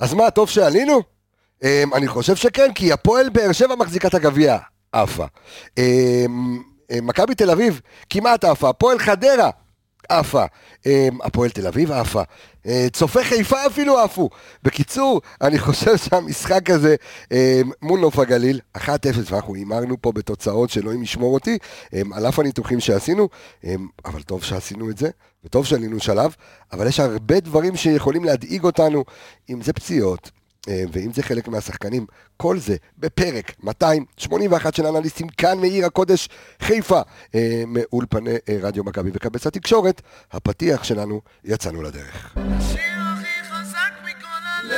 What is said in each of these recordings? אז מה, טוב שעלינו? אני חושב שכן, כי הפועל באר שבע מחזיקת הגביע, אפה. מכבי תל אביב, כמעט אפה. הפועל חדרה, אפה. הפועל תל אביב, אפה. צופה חיפה אפילו אפו. בקיצור, אני חושב שהמשחק הזה מול נוף הגליל, 1-0, ואנחנו אמרנו פה בתוצאות שלא אם ישמור אותי, על אף הניתוחים שעשינו, אבל טוב שעשינו את זה, וטוב שעלינו שלב, אבל יש הרבה דברים שיכולים להדאיג אותנו, אם זה פציעות, ואם זה חלק מהשחקנים, כל זה בפרק 281 של אנליסטים כאן מעיר הקודש חיפה, מאולפני רדיו מכבי וקבץ התקשורת, הפתיח שלנו, יצאנו לדרך. השיר הכי חזק מכל הלב,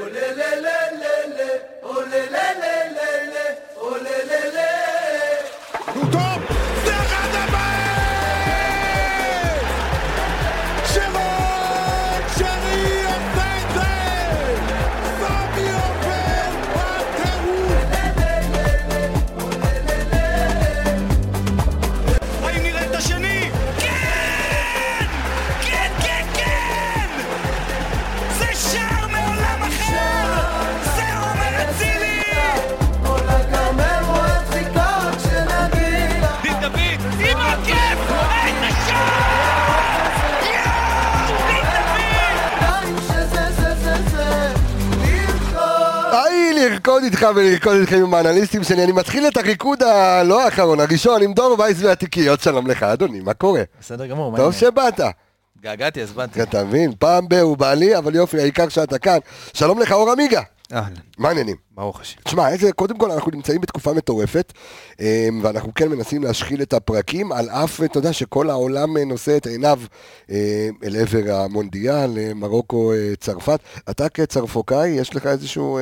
עולה לללללה, עולה לללללה, עולה ללללה. הוא טוב, זה אחד הבא! שמות שרי עושה את זה! סמי עובר בטירוף! עולה לללללה, האם נראה את השני? לרקוד איתך ולרקוד איתכם עם האנליסטים שלי, אני מתחיל את הריקוד הלא האחרון, הראשון עם דור וייס והתיקיות, שלום לך אדוני, מה קורה? בסדר גמור, טוב שבאת. געגעתי, אז באתי. אתה מבין, פעם בה הוא בא לי, אבל יופי, העיקר שאתה כאן. שלום לך אור עמיגה. אהלן. מה העניינים? ברוך השם. תשמע, קודם כל אנחנו נמצאים בתקופה מטורפת, ואנחנו כן מנסים להשחיל את הפרקים, על אף, אתה יודע, שכל העולם נושא את עיניו אל עבר המונדיאל, מרוקו, צרפת. אתה כצרפוקאי, יש לך איזשהו...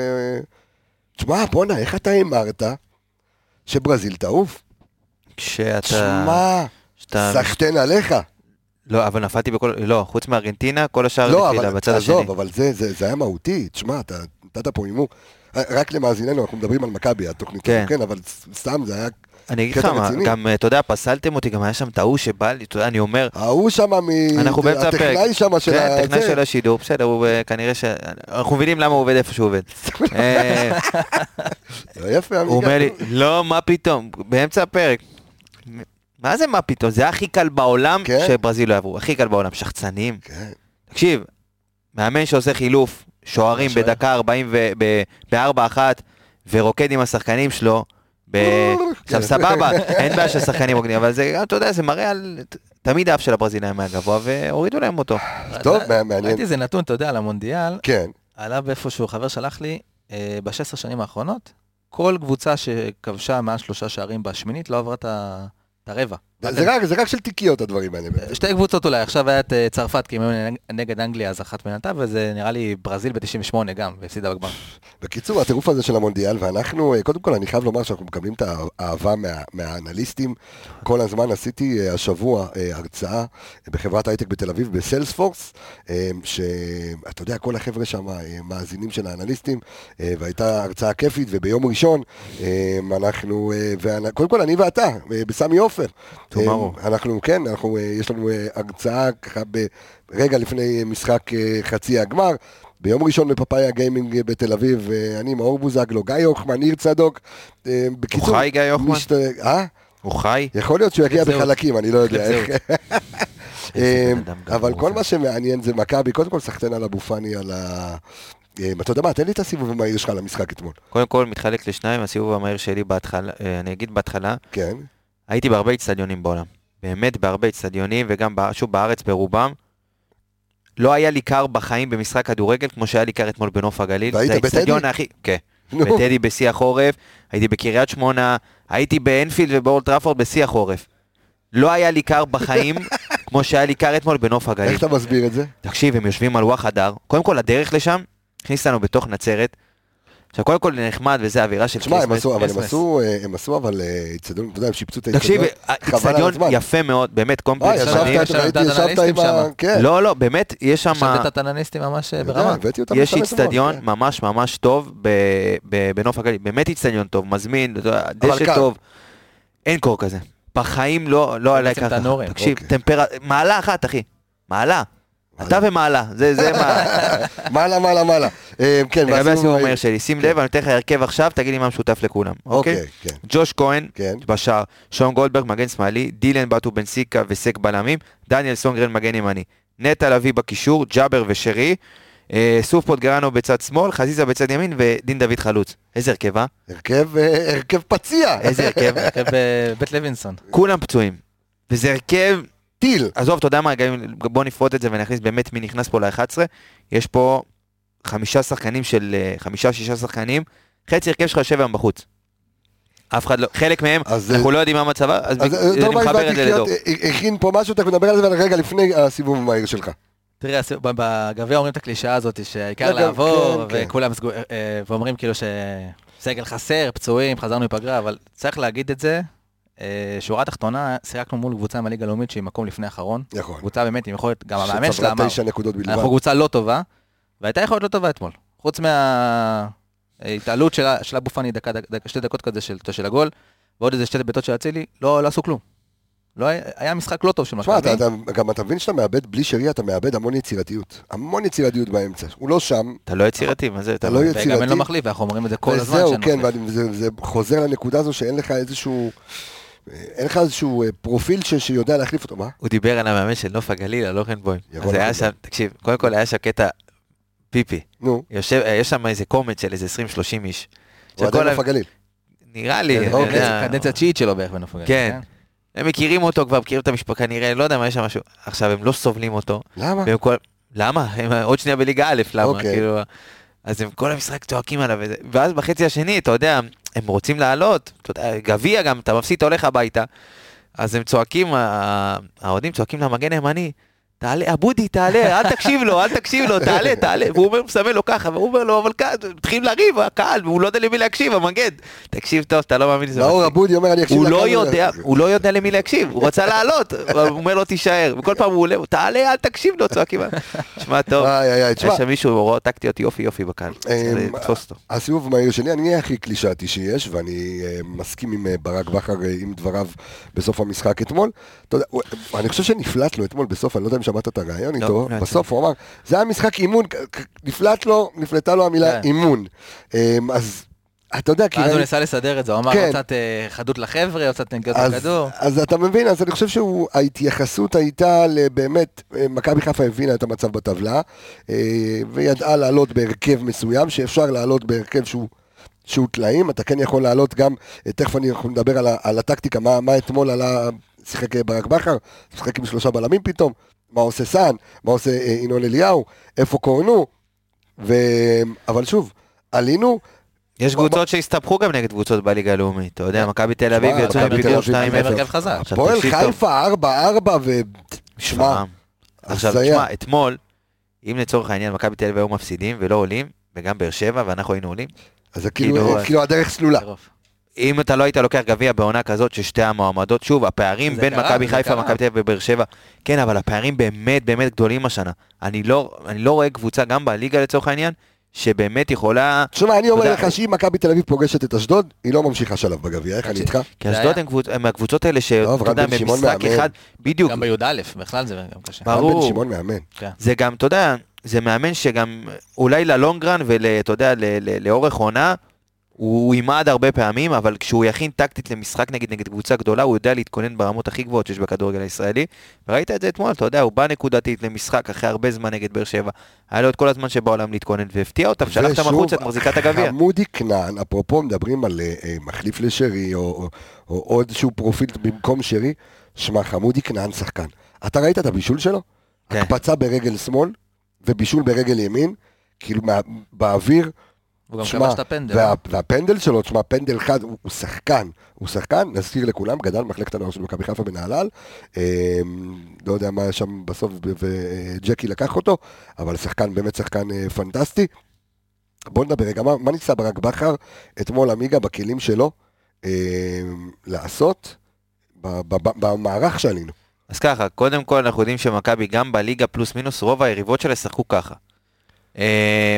תשמע, בונה, איך אתה אמרת שברזיל תעוף? כשאתה... תשמע, סחטן עליך. לא, אבל נפלתי בכל... לא, חוץ מארגנטינה, כל השאר נפילה בצד השני. לא, אבל זה היה מהותי. תשמע, אתה נתת פה אימו. רק למאזיננו, אנחנו מדברים על מכבי, התוכנית הזו, כן, אבל סתם זה היה... אני אגיד לך, גם, אתה יודע, פסלתם אותי, גם היה שם טעו שבא לי, אתה יודע, אני אומר... ההוא שם הטכנאי שם של... כן, הטכנאי של השידור, בסדר, הוא כנראה ש... אנחנו מבינים למה הוא עובד איפה שהוא עובד. הוא אומר לי, לא, מה פתאום, באמצע הפרק. מה זה מה פתאום? זה הכי קל בעולם שברזיל לא יעברו, הכי קל בעולם, שחצנים. תקשיב, מאמן שעושה חילוף, שוערים בדקה 40 ב-4-1, ורוקד עם השחקנים שלו, עכשיו סבבה, אין בעיה של שחקנים הוגנים, אבל זה, אתה יודע, זה מראה על תמיד האף של הברזילאים מהגבוה, והורידו להם אותו. טוב, מעניין. ראיתי זה נתון, אתה יודע, על המונדיאל, עלה באיפשהו, חבר שלח לי, ב-16 שנים האחרונות, כל קבוצה שכבשה מעל 3 שערים בשמינית לא עברה את הרבע. זה רק של תיקיות הדברים האלה. שתי קבוצות אולי, עכשיו היה את צרפת, כי אם נגד אנגליה אז אחת מנתה, וזה נראה לי ברזיל ב-98 גם, והפסידה בגמר. בקיצור, הטירוף הזה של המונדיאל, ואנחנו, קודם כל אני חייב לומר שאנחנו מקבלים את האהבה מהאנליסטים, כל הזמן עשיתי השבוע הרצאה בחברת הייטק בתל אביב, בסיילספורס, שאתה יודע, כל החבר'ה שם מאזינים של האנליסטים, והייתה הרצאה כיפית, וביום ראשון, אנחנו, קודם כל אני ואתה, בסמי עופר, אנחנו, כן, יש לנו הרצאה ככה ברגע לפני משחק חצי הגמר, ביום ראשון בפאפאיה גיימינג בתל אביב, אני מאור בוזגלו, גיא יוחמן, ניר צדוק, בקיצור... הוא חי גיא יוחמן? הוא חי? יכול להיות שהוא יגיע בחלקים, אני לא יודע איך. אבל כל מה שמעניין זה מכבי, קודם כל סחטן על הבופני, על ה... אתה יודע מה, תן לי את הסיבוב המהיר שלך על המשחק אתמול. קודם כל מתחלק לשניים, הסיבוב המהיר שלי בהתחלה, אני אגיד בהתחלה, כן. הייתי בהרבה אצטדיונים בעולם, באמת בהרבה אצטדיונים, וגם שוב בארץ ברובם, לא היה לי קר בחיים במשחק כדורגל, כמו שהיה לי קר אתמול בנוף הגליל. והיית בטדי? הכי... כן, no. בטדי בשיא החורף, הייתי בקריית שמונה, הייתי באנפילד ובאולד טראפורד בשיא החורף. לא היה לי קר בחיים, כמו שהיה לי קר אתמול בנוף הגליל. איך אתה מסביר את זה? תקשיב, הם יושבים על וואחדר, קודם כל הדרך לשם, הכניס לנו בתוך נצרת, עכשיו, קודם כל נחמד, וזה האווירה של קריסמס. הם עשו, אבל הצטדיון, אתה יודע, הם שיפצו את הצטדיון. תקשיב, הצטדיון יפה מאוד, באמת, קומפלקס. ישבת עם ה... לא, לא, באמת, יש שם... ישבת את האנליסטים ממש ברמה. יש הצטדיון ממש ממש טוב בנוף הגליל. באמת הצטדיון טוב, מזמין, דשא טוב. אין קור כזה. בחיים לא עלי ככה. תקשיב, מעלה אחת, אחי. מעלה. אתה ומעלה, זה מה. מעלה. כן, לגבי הסיום המהיר שלי, שים לב, אני אתן לך הרכב עכשיו, תגיד לי מה משותף לכולם. אוקיי? ג'וש כהן, בשער, שון גולדברג, מגן שמאלי, דילן באטו בן סיקה וסק בלמים, דניאל סונגרן, מגן ימני. נטע לביא בקישור, ג'אבר ושרי, סוף פוטגרנו בצד שמאל, חזיזה בצד ימין ודין דוד חלוץ. איזה הרכב, אה? הרכב פציע. איזה הרכב? הרכב בית לוינסון. כולם פצועים. וזה הרכב טיל. עזוב, תודה מה, בוא נפרוט את זה ונכניס באמת מי נכנס פה ל-11. יש פה 5-6 שחקנים. חצי הרכב שלך יושב היום בחוץ. אף אחד לא, חלק מהם, אנחנו לא יודעים מה מצבה, אז אני מחבר את זה לדור. הכין פה משהו, תכף נדבר על זה רגע לפני הסיבוב מהיר שלך. תראה, בגביע אומרים את הקלישאה הזאת שהעיקר לעבור, וכולם ואומרים כאילו שסגל חסר, פצועים, חזרנו מפגרה, אבל צריך להגיד את זה, שורה תחתונה, שיחקנו מול קבוצה מהליגה הלאומית שהיא מקום לפני האחרון, קבוצה באמת עם יכולת, גם המאמן שלה אמר, אנחנו קבוצה לא טובה, והייתה יכולת לא טובה אתמול, חוץ מההתעלות של הבופני, 2 דקות כזה של הגול, ועוד איזה 2 בעיטות של אצילי, לא עשו כלום. היה משחק לא טוב של מכבי. גם אתה מבין שאתה מאבד בלי שרי, אתה מאבד המון יצירתיות. המון יצירתיות באמצע. הוא לא שם. אתה לא יצירתי, מה זה? אתה לא יצירתי. וגם אין לו מחליף, ואנחנו אומרים את זה כל הזמן. וזהו, כן, וזה חוזר לנקודה הזו שאין לך איזשהו... אין לך איזשהו פרופיל שיודע להחליף אותו, מה? הוא דיבר על המאמן של נוף הגליל, על אוכנבוים. אז היה שם, תקשיב, קודם כל היה שם קטע פיפי. נו. יש שם איזה קומץ של איזה 20-30 איש. נראה לי. קדנציה תשיעית שלו בערך בנוף הגליל. כן. הם מכירים אותו כבר, מכירים את המשפחה, נראה, לא יודע מה יש שם משהו. עכשיו, הם לא סובלים אותו. למה? למה? הם עוד שנייה בליגה א', למה? כאילו, אז הם כל המשחק צועקים עליו, ואז בחצי השני, אתה יודע, הם רוצים לעלות, גביע גם, אתה מפסיד, אתה הולך הביתה, אז הם צועקים, העודים צועקים למגן הימני, תעלה, אבודי, תעלה, אל תקשיב לו, תעלה, והוא אומר, מסמל לו ככה, והוא אומר לו, אבל תתחילים לריב, הקהל, והוא לא יודע למי להקשיב, המגן, תקשיב טוב, אתה לא מאמין לזה. באור אבודי אומר, אני אקשיב לקהל. הוא לא יודע למי להקשיב, הוא רוצה לעלות, הוא אומר לו, תישאר, וכל פעם הוא עולה, תעלה, אל תקשיב לו, צועקים, שמע טוב, יש שם מישהו, הוא רואה טקטיות יופי בקהל, צריך לתפוס אותו. הסיבוב מהיר שלי, אני הכי קלישאתי שיש, ואני מסכים עם ברק בכר, עם דבריו בסוף המשחק אתמול. אני חושב שנפלט לו אתמול בסוף, אני לא יודע שמעת את הרעיון איתו, בסוף הוא אמר, זה היה משחק אימון, נפלטה לו המילה אימון. אז אתה יודע, אז הוא ניסה לסדר את זה, הוא אמר, הוצאת חדות לחבר'ה, הוצאת נגדות לכדור. אז אתה מבין, אז אני חושב שההתייחסות הייתה לבאמת, מכבי חיפה הבינה את המצב בטבלה, וידעה לעלות בהרכב מסוים, שאפשר לעלות בהרכב שהוא תלעים, אתה כן יכול לעלות גם, תכף אנחנו נדבר על הטקטיקה, מה אתמול עלה, שיחק ברק בכר, שיחק עם 3 בלמים פתאום, מה עושה סן, מה עושה אינון אליהו, איפה קורנו, אבל שוב, עלינו. יש קבוצות שהסתפחו גם נגד קבוצות בליגה הלאומית, אתה יודע, מכבי תל אביב יוצאו עם פיגור 2-0. פועל חיפה 4-4 ושמע. עכשיו, תשמע, אתמול, אם לצורך העניין מכבי תל אביב היו מפסידים ולא עולים, וגם באר שבע, ואנחנו היינו עולים. אז זה כאילו הדרך סלולה. אם אתה לא היית לוקח גביע בעונה כזאת ששתי המועמדות, שוב, הפערים בין מכבי חיפה ומכבי תל אביב ובאר שבע, כן, אבל הפערים באמת באמת גדולים השנה. אני לא רואה קבוצה גם בליגה לצורך העניין, שבאמת יכולה... תשמע, אני אומר לך שאם מכבי תל אביב פוגשת את אשדוד, היא לא ממשיכה שלב בגביע, איך אני איתך? כי אשדוד הם הקבוצות האלה ש... אתה יודע, במשחק אחד, בדיוק. גם בי"א, בכלל זה גם קשה. ברור. זה גם, אתה יודע, זה מאמן שגם אולי ללונגרן ואתה יודע לאורך עונה הוא יימד הרבה פעמים, אבל כשהוא יכין טקטית למשחק נגד קבוצה גדולה, הוא יודע להתכונן ברמות הכי גבוהות שיש בכדורגל הישראלי, וראית את זה אתמול, אתה יודע, הוא בא נקודתית למשחק אחרי הרבה זמן נגד באר שבע, היה לו את כל הזמן שבעולם להתכונן, והפתיע אותם, שלחת מחוץ את מחזיקת הגביע. חמודי כנען, אפרופו מדברים על מחליף לשרי, או עוד שהוא פרופיל במקום שרי, שמה חמודי כנען שחקן. אתה ראית את הבישול שלו? הקפצה ברגל שמאל, ובישול ברגל ימין, כאילו באוויר, הוא גם כבש את הפנדל. והפנדל שלו, תשמע, פנדל חד, הוא שחקן, נזכיר לכולם, גדל מחלקת הנוער של מכבי חיפה בנהלל, לא יודע מה שם בסוף, וג'קי לקח אותו, אבל שחקן, באמת שחקן פנטסטי. בוא נדבר רגע, מה ניסה ברק בכר אתמול עמיגה בכלים שלו לעשות במערך שעלינו? אז ככה, קודם כל אנחנו יודעים שמכבי גם בליגה פלוס מינוס, רוב היריבות שלה שחקו ככה.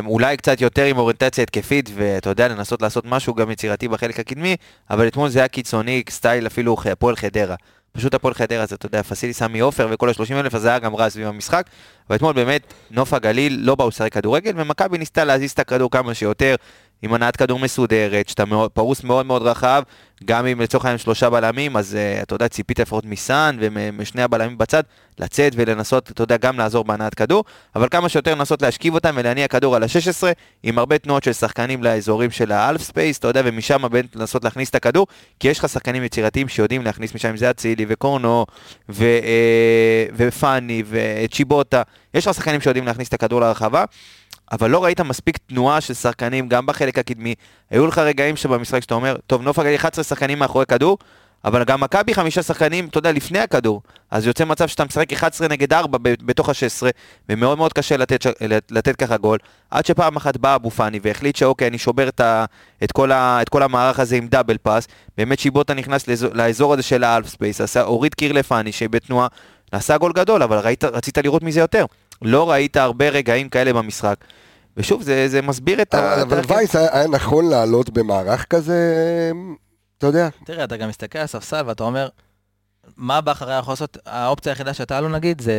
אולי קצת יותר עם אוריינטציה התקפית, ואתה יודע, לנסות לעשות משהו גם יצירתי בחלק הקדמי, אבל אתמול זה היה קיצוני, סטייל אפילו פועל חדרה. פשוט הפועל חדרה, אז אתה יודע, פסילי סמי עופר וכל ה-30,000, אז זה היה גם רע סביב המשחק, ואתמול באמת נוף הגליל לא באו שרי כדורגל, ומכבי ניסתה להזיז את הכדור כמה שיותר, עם הנעת כדור מסודרת, שאתה פרוס מאוד מאוד רחב, גם אם לצורך העניין 3 בלמים, אז אתה יודע, ציפית לפחות מסן ומשני הבלמים בצד, לצאת ולנסות, אתה יודע, גם לעזור בהנעת כדור, אבל כמה שיותר לנסות להשכיב אותם ולהניע כדור על ה-16, עם הרבה תנועות של שחקנים לאזורים של האלף ספייס, אתה יודע, ומשם לנסות להכניס את הכדור, כי יש לך שחקנים יצירתיים שיודעים להכניס משם, זה הצילי וקורנו ופני וצ'יבוטה, יש לך שחקנים שיודעים להכניס את הכדור לרחבה, אבל לא ראית מספיק תנועה של שחקנים, גם בחלק הקדמי, היו לך רגעים שבמשחק שאתה אומר, טוב, נוף הגליל 11 שחקנים מאחורי כדור, אבל גם מכבי 5 שחקנים, אתה יודע, לפני הכדור, אז יוצא מצב שאתה משחק 11 נגד 4 בתוך ה-16, ומאוד מאוד קשה לתת ככה גול, עד שפעם אחת בא אבו פני, והחליט שאוקיי, אני שובר את כל המערך הזה עם דאבל פאס, באמת שיבוטה נכנס לאזור הזה של האלף ספייס, עשה, הוריד קיר לפני, שבתנועה, נעשה גול גדול, אבל רצית לראות מזה יותר. לא ראית הרבה רגעים כאלה במשחק. ושוב, זה מסביר את ה... אבל וייס היה נכון לעלות במערך כזה, אתה יודע. תראה, אתה גם מסתכל על ספסל ואתה אומר, מה באחרי החוסות, האופציה היחידה שאתה לא נגיד, זה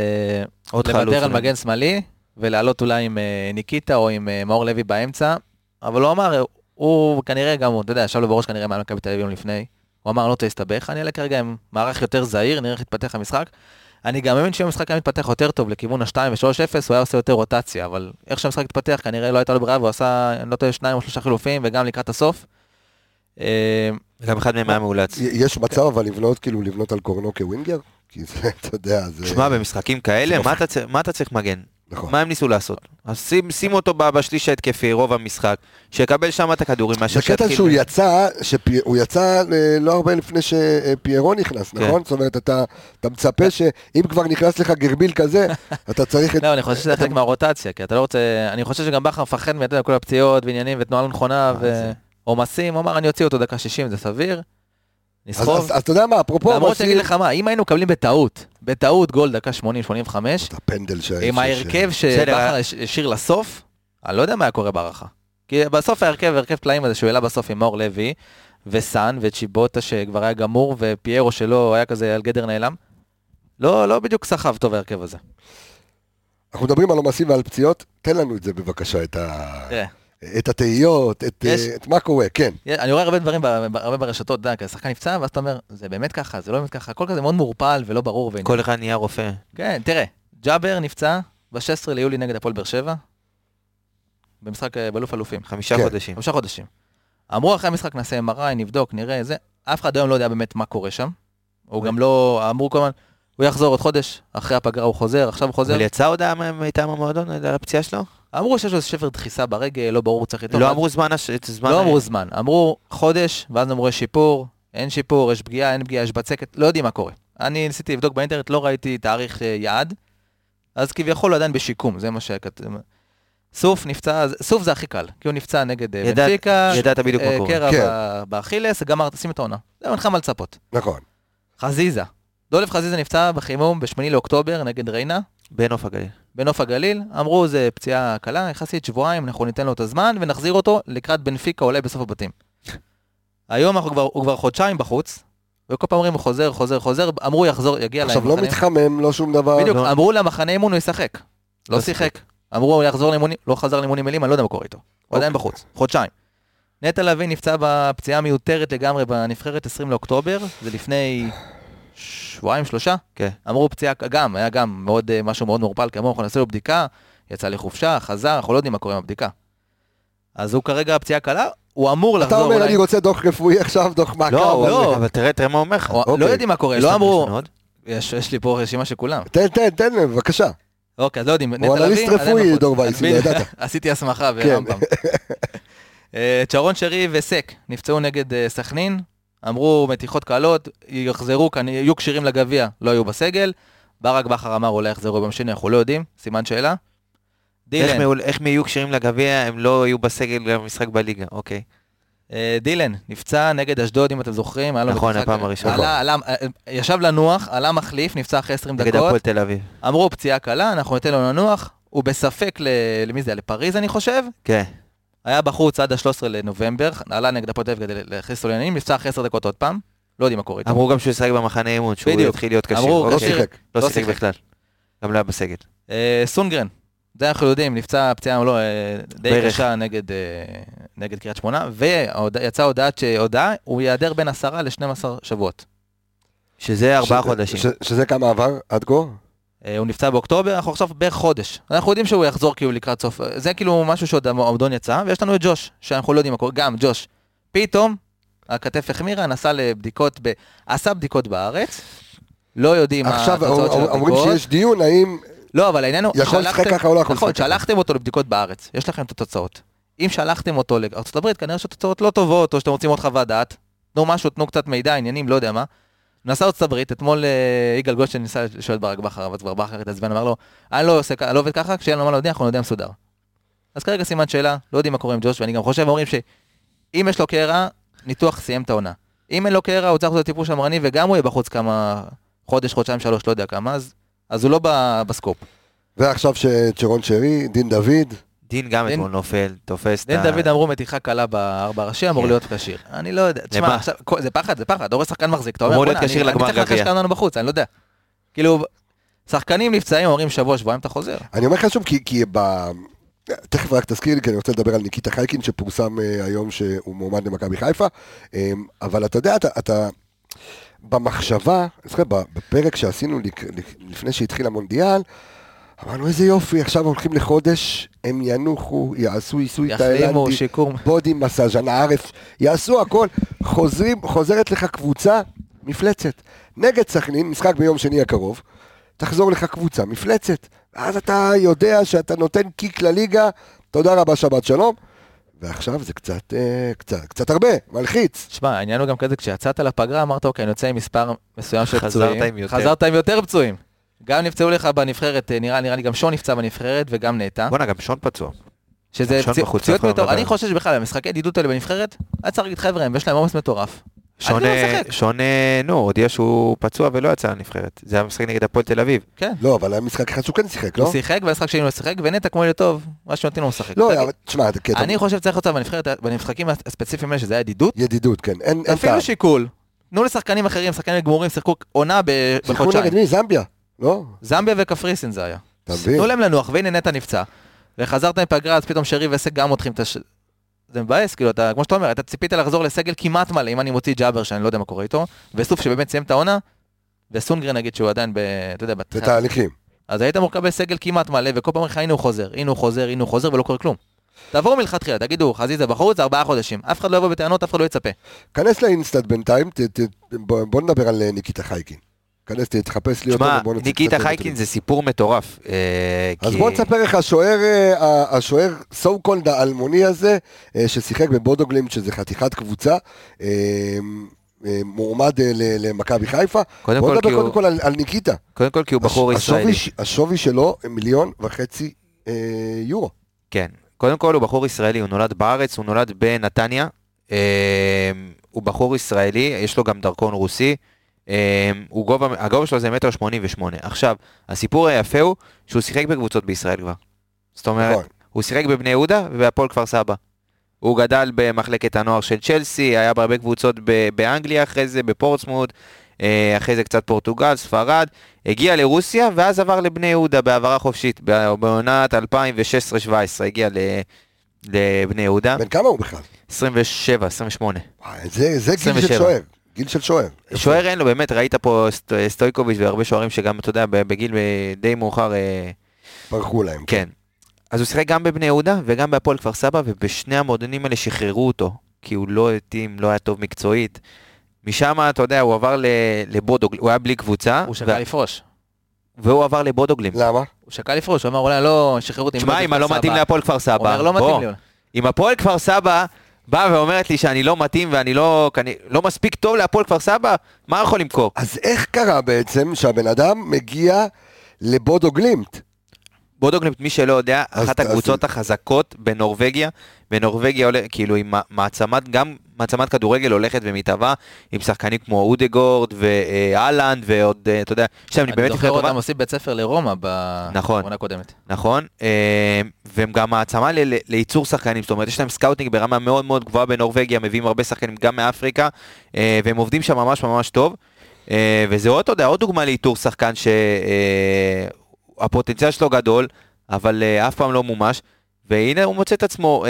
לוותר על מגן שמאלי, ולעלות אולי עם ניקיטה או עם מאור לוי באמצע, אבל הוא אמר, הוא כנראה גם, אתה יודע, ישב לו בראש כנראה מעל מכבי תל אביב לפני, הוא אמר, לא תסתבך, אני אעלה כרגע עם מערך יותר זהיר, נראה איך יתפתח המשחק. אני גם מאמין שהמשחק היה מתפתח יותר טוב לכיוון ה-2 ו-3-0, הוא היה עושה יותר רוטציה, אבל איך שהמשחק התפתח, כנראה לא הייתה לו ברירה, והוא עשה, לא יודע, 2 או 3 חילופים, וגם לקראת הסוף. גם אחד מהם היה מאולץ. יש מצב, אבל לבנות, כאילו, לבנות על קורנו כווינגר? כי זה, אתה יודע, זה... שמע, במשחקים כאלה, מה אתה צריך מגן? מה הם ניסו לעשות? אז שים אותו בשליש ההתקפי, רוב המשחק, שיקבל שם את הכדורים. בקטע שהוא יצא, הוא יצא לא הרבה לפני שפיירו נכנס, נכון? זאת אומרת, אתה מצפה שאם כבר נכנס לך גרביל כזה, אתה צריך... לא, אני חושב שזה חלק מהרוטציה, כי אתה לא רוצה... אני חושב שגם בכר מפחד מידע כל הפציעות ועניינים ותנועה לנכונה ועומסים, הוא אמר, אני אוציא אותו דקה 60, זה סביר. אז אתה יודע מה, אפרופו... למרות שאני אגיד לך מה, אם היינו מקבלים בטעות גול דקה 80-85, עם ההרכב שבחר השאיר לסוף, אני לא יודע מה היה קורה בערכה. כי בסוף ההרכב פלאים הזה, שהוא העלה בסוף עם מאור לוי, וסן, וצ'יבוטה שכבר היה גמור, ופיירו שלו היה כזה על גדר נעלם. לא בדיוק סחב טוב ההרכב הזה. אנחנו מדברים על עומסים ועל פציעות, תן לנו את זה בבקשה, את ה... את התהיות, את מה קורה, כן. אני רואה הרבה דברים, הרבה ברשתות, שחקן נפצע, ואז אתה אומר, זה באמת ככה, זה לא באמת ככה, הכל כזה מאוד מורפל ולא ברור. כל אחד נהיה רופא. כן, תראה, ג'אבר נפצע ב-16 ליולי נגד הפועל באר שבע, במשחק באלוף אלופים. 5 חודשים. 5 חודשים. אמרו אחרי המשחק, נעשה MRI, נבדוק, נראה, זה. אף אחד היום לא יודע באמת מה קורה שם. הוא גם לא, אמרו כל הזמן, הוא יחזור עוד חודש, אחרי הפגרה הוא חוזר, עכשיו הוא חוזר. אבל יצא הודעה מטעם המועדון על הפציעה שלו? אמרו שיש לו שבר דחיסה ברגל, לא ברור, צריך איתו. לא אמרו זמן, אמרו חודש, ואז אמרו יש שיפור, אין שיפור, יש פגיעה, אין פגיעה, יש בצקת, לא יודעים מה קורה. אני ניסיתי לבדוק באינטרנט, לא ראיתי תאריך יעד, אז כביכול עדיין בשיקום, זה מה שכתוב. סוף נפצע, סוף זה הכי קל, כי הוא נפצע נגד בנפיקה, קרע באכילס, גם תשים את העונה. זה מנחם על צפות. נכון. חזיזה. דולף חזיזה נפצע בחימום ב-8 לאוקטובר נגד ריינה. בנוף הגליל. בנוף הגליל, אמרו זה פציעה קלה, יחסית שבועיים, אנחנו ניתן לו את הזמן ונחזיר אותו לקראת בנפיקה עולה בסוף הבתים. היום הוא כבר חודשיים בחוץ, וכל פעם אומרים הוא חוזר, אמרו יחזור, יגיע להם. עכשיו לא מתחמם, לא שום דבר. בדיוק, אמרו למחנה אימון הוא ישחק, לא שיחק. אמרו הוא יחזור לאימונים, לא חזר לאימונים אלים, אני לא יודע מה קורה איתו. הוא עדיין בחוץ, חודשיים. נטע לביא נפצע בפציעה מיותרת לגמרי בנבחרת 20 לאוקטובר, זה לפני... 2-3, אמרו פציעה גם, היה גם משהו מאוד מורפל כמוך, אנחנו נעשה לו בדיקה, יצא לחופשה, חזר, אנחנו לא יודעים מה קורה עם הבדיקה. אז הוא כרגע הפציעה קלה, הוא אמור לחזור. אתה אומר, אני רוצה דוח רפואי עכשיו, דוח מעקב. לא, אבל תראה מה אומר לך. לא יודעים מה קורה, לא אמרו, יש לי פה רשימה של כולם. תן, בבקשה. אוקיי, אז לא יודעים. הוא אנליסט רפואי, דור וייס, ידעת. עשיתי הסמכה ברמב"ם. צ'רון שרי וסק נפצעו נגד סכנין. אמרו מתיחות קלות, יחזרו, יהיו קשירים לגביה, לא יהיו בסגל, ברק בחר אמר אולי יחזרו במשנה, אנחנו לא יודעים, סימן שאלה. דילן. איך יהיו קשירים לגביה, הם לא יהיו בסגל במשחק בליגה, אוקיי. דילן, נפצע נגד אשדוד, אם אתם זוכרים, נכון, הפעם הראשונה. ישב לנוח, עלה מחליף, נפצע אחרי 20 דקות. נגד הפועל תל אביב. אמרו פציעה קלה, אנחנו ניתן לו לנוח, הוא בספק למי זה, לפריז אני חושב. כן. היה בחוץ עד ה-13 לנובמבר, נעלה נגד הפועל תל אביב כדי להכניס אותו לעניינים, נפצע 10 דקות עוד פעם, לא יודעים מה קורה. אמרו גם שהוא ישחק במחנה אימון, שהוא יתחיל להיות קשה. אמרו, לא שיחק. לא שיחק בכלל. גם לא בסגל. סונגרן, זה אנחנו יודעים, נפצע פציעה לא די קשה נגד קריית שמונה, ויצאה הודעה, הוא ייעדר בין 10 ל-12 שבועות. שזה 4 חודשים. שזה כמה עבר עד כה? הוא נפצע באוקטובר, אנחנו עכשיו בערך חודש. אנחנו יודעים שהוא יחזור כאילו לקראת סוף. זה כאילו משהו שעוד עמדון יצא, ויש לנו את ג'וש, שאנחנו לא יודעים הכל. גם ג'וש. פתאום, הכתף החמירה, נסע לבדיקות, עשה בדיקות בארץ, לא יודעים מה התוצאות של הבדיקות. עכשיו אומרים שיש דיון, האם... לא, אבל העניין הוא... יכול לשחק ככה או לא יכול לשחק ככה. נכון, שלחתם אותו לבדיקות בארץ, יש לכם את התוצאות. אם שלחתם אותו לארצות הברית, כנראה שהתוצאות לא טובות, או שאתם רוצים עוד חוות דעת, תנו משהו, תנו קצת מידע, עניינים, לא יודע מה. נסע ארצות הברית, אתמול יגאל גושן ניסה לשאול את ברק בכר, אבל כבר בכר התעצבן, אמר לו, אני לא עובד ככה, כשאין לו מה להודיע, אנחנו נודיע מסודר. אז כרגע סימן שאלה, לא יודעים מה קורה עם ג'וש, ואני גם חושב, אומרים שאם יש לו קרע, ניתוח סיים את העונה. אם אין לו קרע, הוא צריך לעשות טיפול שמרני, וגם הוא יהיה בחוץ כמה חודש, חודשיים, שלוש, לא יודע כמה, אז הוא לא בסקופ. ועכשיו שצ'רון שרי, דין דוד... דין גם אתמול נופל, תופס את ה... דין דוד אמרו מתיחה קלה בארבע ראשי, אמור להיות כשיר. אני לא יודע, תשמע, זה פחד, זה פחד, דורס שחקן מחזיק, אתה אומר, אני צריך לחשש לנו בחוץ, אני לא יודע. כאילו, שחקנים נפצעים, אומרים שבוע, שבועיים, אתה חוזר. אני אומר חשוב, כי תכף רק תזכיר לי, כי אני רוצה לדבר על ניקיטה חייקין, שפורסם היום שהוא מועמד למכבי חיפה, אבל אתה יודע, אתה... במחשבה, בפרק שעשינו לפני שהתחיל המונדיאל, אמרנו, איזה יופי, עכשיו הולכים לחודש, הם ינוחו, יעשו עיסוי תאילנדי, בודי מסאז' על הערף, יעשו הכל, חוזרת לך קבוצה מפלצת. נגד סכנין, משחק ביום שני הקרוב, תחזור לך קבוצה מפלצת, ואז אתה יודע שאתה נותן קיק לליגה, תודה רבה, שבת שלום, ועכשיו זה קצת הרבה, מלחיץ. שמע, העניין הוא גם כזה, כשיצאת לפגרה, אמרת, אוקיי, אני יוצא עם מספר מסוים של פצועים, חזרת עם יותר פצועים. גם נפצעו לך בנבחרת, נראה לי גם שון נפצע בנבחרת וגם נטע. בוא'נה, גם שון פצוע. שזה פציעות מטורף. אני חושש בכלל, המשחקי ידידות האלה בנבחרת, אני צריך להגיד חבר'ה, יש להם עומס מטורף. שון, הודיע שהוא פצוע ולא יצא לנבחרת. זה המשחק נגד הפועל תל אביב. כן. לא, אבל המשחק אחד שהוא כן שיחק, לא? הוא שיחק, והמשחק שני לא שיחק, ונטע כמו אלה טוב, מה שנותנים לו משחק. לא, אבל תשמע, אני חושב צריך לצאת בנבחקים הספציפיים האלה, שזה היה ידידות. ידידות, כן. אפילו שיקול. נו לשחקנים אחרים, שחקנים גמורים, שיחקו עונה בחודשיים. שיחקו נגד מי? זמביה. לא. זמביה וקפריסין זה היה. תנו להם לנוח, והנה נטע נפצע. וחזרת מפגרה, אז פתאום שרי ועסק גם מותחים את זה מבאס, כאילו, אתה, כמו שאתה אומר, אתה ציפית לחזור לסגל כמעט מלא, אם אני מוציא ג'אבר שאני לא יודע מה קורה איתו, וסוף שבאמת סיים את העונה, וסונגרן נגיד שהוא עדיין, אתה יודע, בתהליכים. אז היית מורכב בסגל כמעט מלא, וכל פעם הנה הוא חוזר, הנה הוא חוזר, ולא קורה כלום. תעבור מלכתחילה, תגידו, חזיזה בחוץ, 4 חודשים, אף אחד לא יבוא בטענות, אף אחד לא יצפה. כנס לאינסטאט בינתיים, בוא נדבר על ניקיטה חייקין. כנס, תחפש לי אותו. שמע, ניקיטה חייקין זה סיפור מטורף. אז בוא נספר לך, השוער סו-קולד האלמוני הזה, ששיחק בבודוגלימט, שזה חתיכת קבוצה, מועמד למכבי חיפה. בוא נדבר קודם כל על ניקיטה. קודם כל כי הוא בחור ישראלי. השווי שלו 1.5 מיליון יורו. כן, קודם כל הוא בחור ישראלי, הוא נולד בארץ, הוא נולד בנתניה, הוא בחור ישראלי, יש לו גם דרכון רוסי, הגובה שלו זה 1.88 מטר. עכשיו, הסיפור היפה הוא שהוא שיחק בקבוצות בישראל כבר. זאת אומרת, הוא שיחק בבני יהודה ובהפועל כפר סבא. הוא גדל במחלקת הנוער של צ'לסי, היה בהרבה קבוצות באנגליה, אחרי זה בפורטסמוט, אחרי זה קצת פורטוגל, ספרד, הגיע לרוסיה ואז עבר לבני יהודה בעברה חופשית, בעונת 2016-2017 הגיע לבני יהודה. בן כמה הוא בכלל? 27, 28. זה גיל של שוער. גיל של שוער. שוער אין לו, באמת, ראית פה סטויקוביץ' והרבה שוערים שגם, אתה יודע, בגיל די מאוחר... פרחו להם. כן. אז הוא שיחק גם בבני יהודה וגם בהפועל כפר סבא, ובשני המועדונים האלה שחררו אותו, כי הוא לא התאים, לא היה טוב מקצועית. משם, אתה יודע, הוא עבר לבודוגלימט, הוא היה בלי קבוצה. הוא שקע לפרוש. והוא עבר לבודוגלימט. למה? הוא שקע לפרוש, הוא אמר, אולי לא שחררו אותי... שמע, אם לא מתאים להפועל כפר סבא, אם הפועל כפר סבא באה ואומרת לי שאני לא מתאים ואני לא מספיק טוב להפועל כפר סבא, מה יכול למכור? אז איך קרה בעצם שהבן אדם מגיע לבודוגלימט? בודוגליפט, מי שלא יודע, אחת הקבוצות החזקות בנורווגיה, בנורווגיה עולה, כאילו עם מעצמת, גם מעצמת כדורגל הולכת ומתהווה, עם שחקנים כמו אודגורד ואלנד ועוד, אתה יודע, שם אני באמת זוכר אותם עושים בית ספר לרומא בעונה הקודמת. נכון, והם גם מעצמה לייצור שחקנים, זאת אומרת, יש להם סקאוטינג ברמה מאוד מאוד גבוהה בנורווגיה, מביאים הרבה שחקנים גם מאפריקה, והם עובדים שם ממש ממש טוב, וזה עוד, אתה יודע, עוד דוגמה לייצור שחקן ש... הפוטנציאל שלו גדול, אבל אף פעם לא מומש, והנה הוא מוצא את עצמו,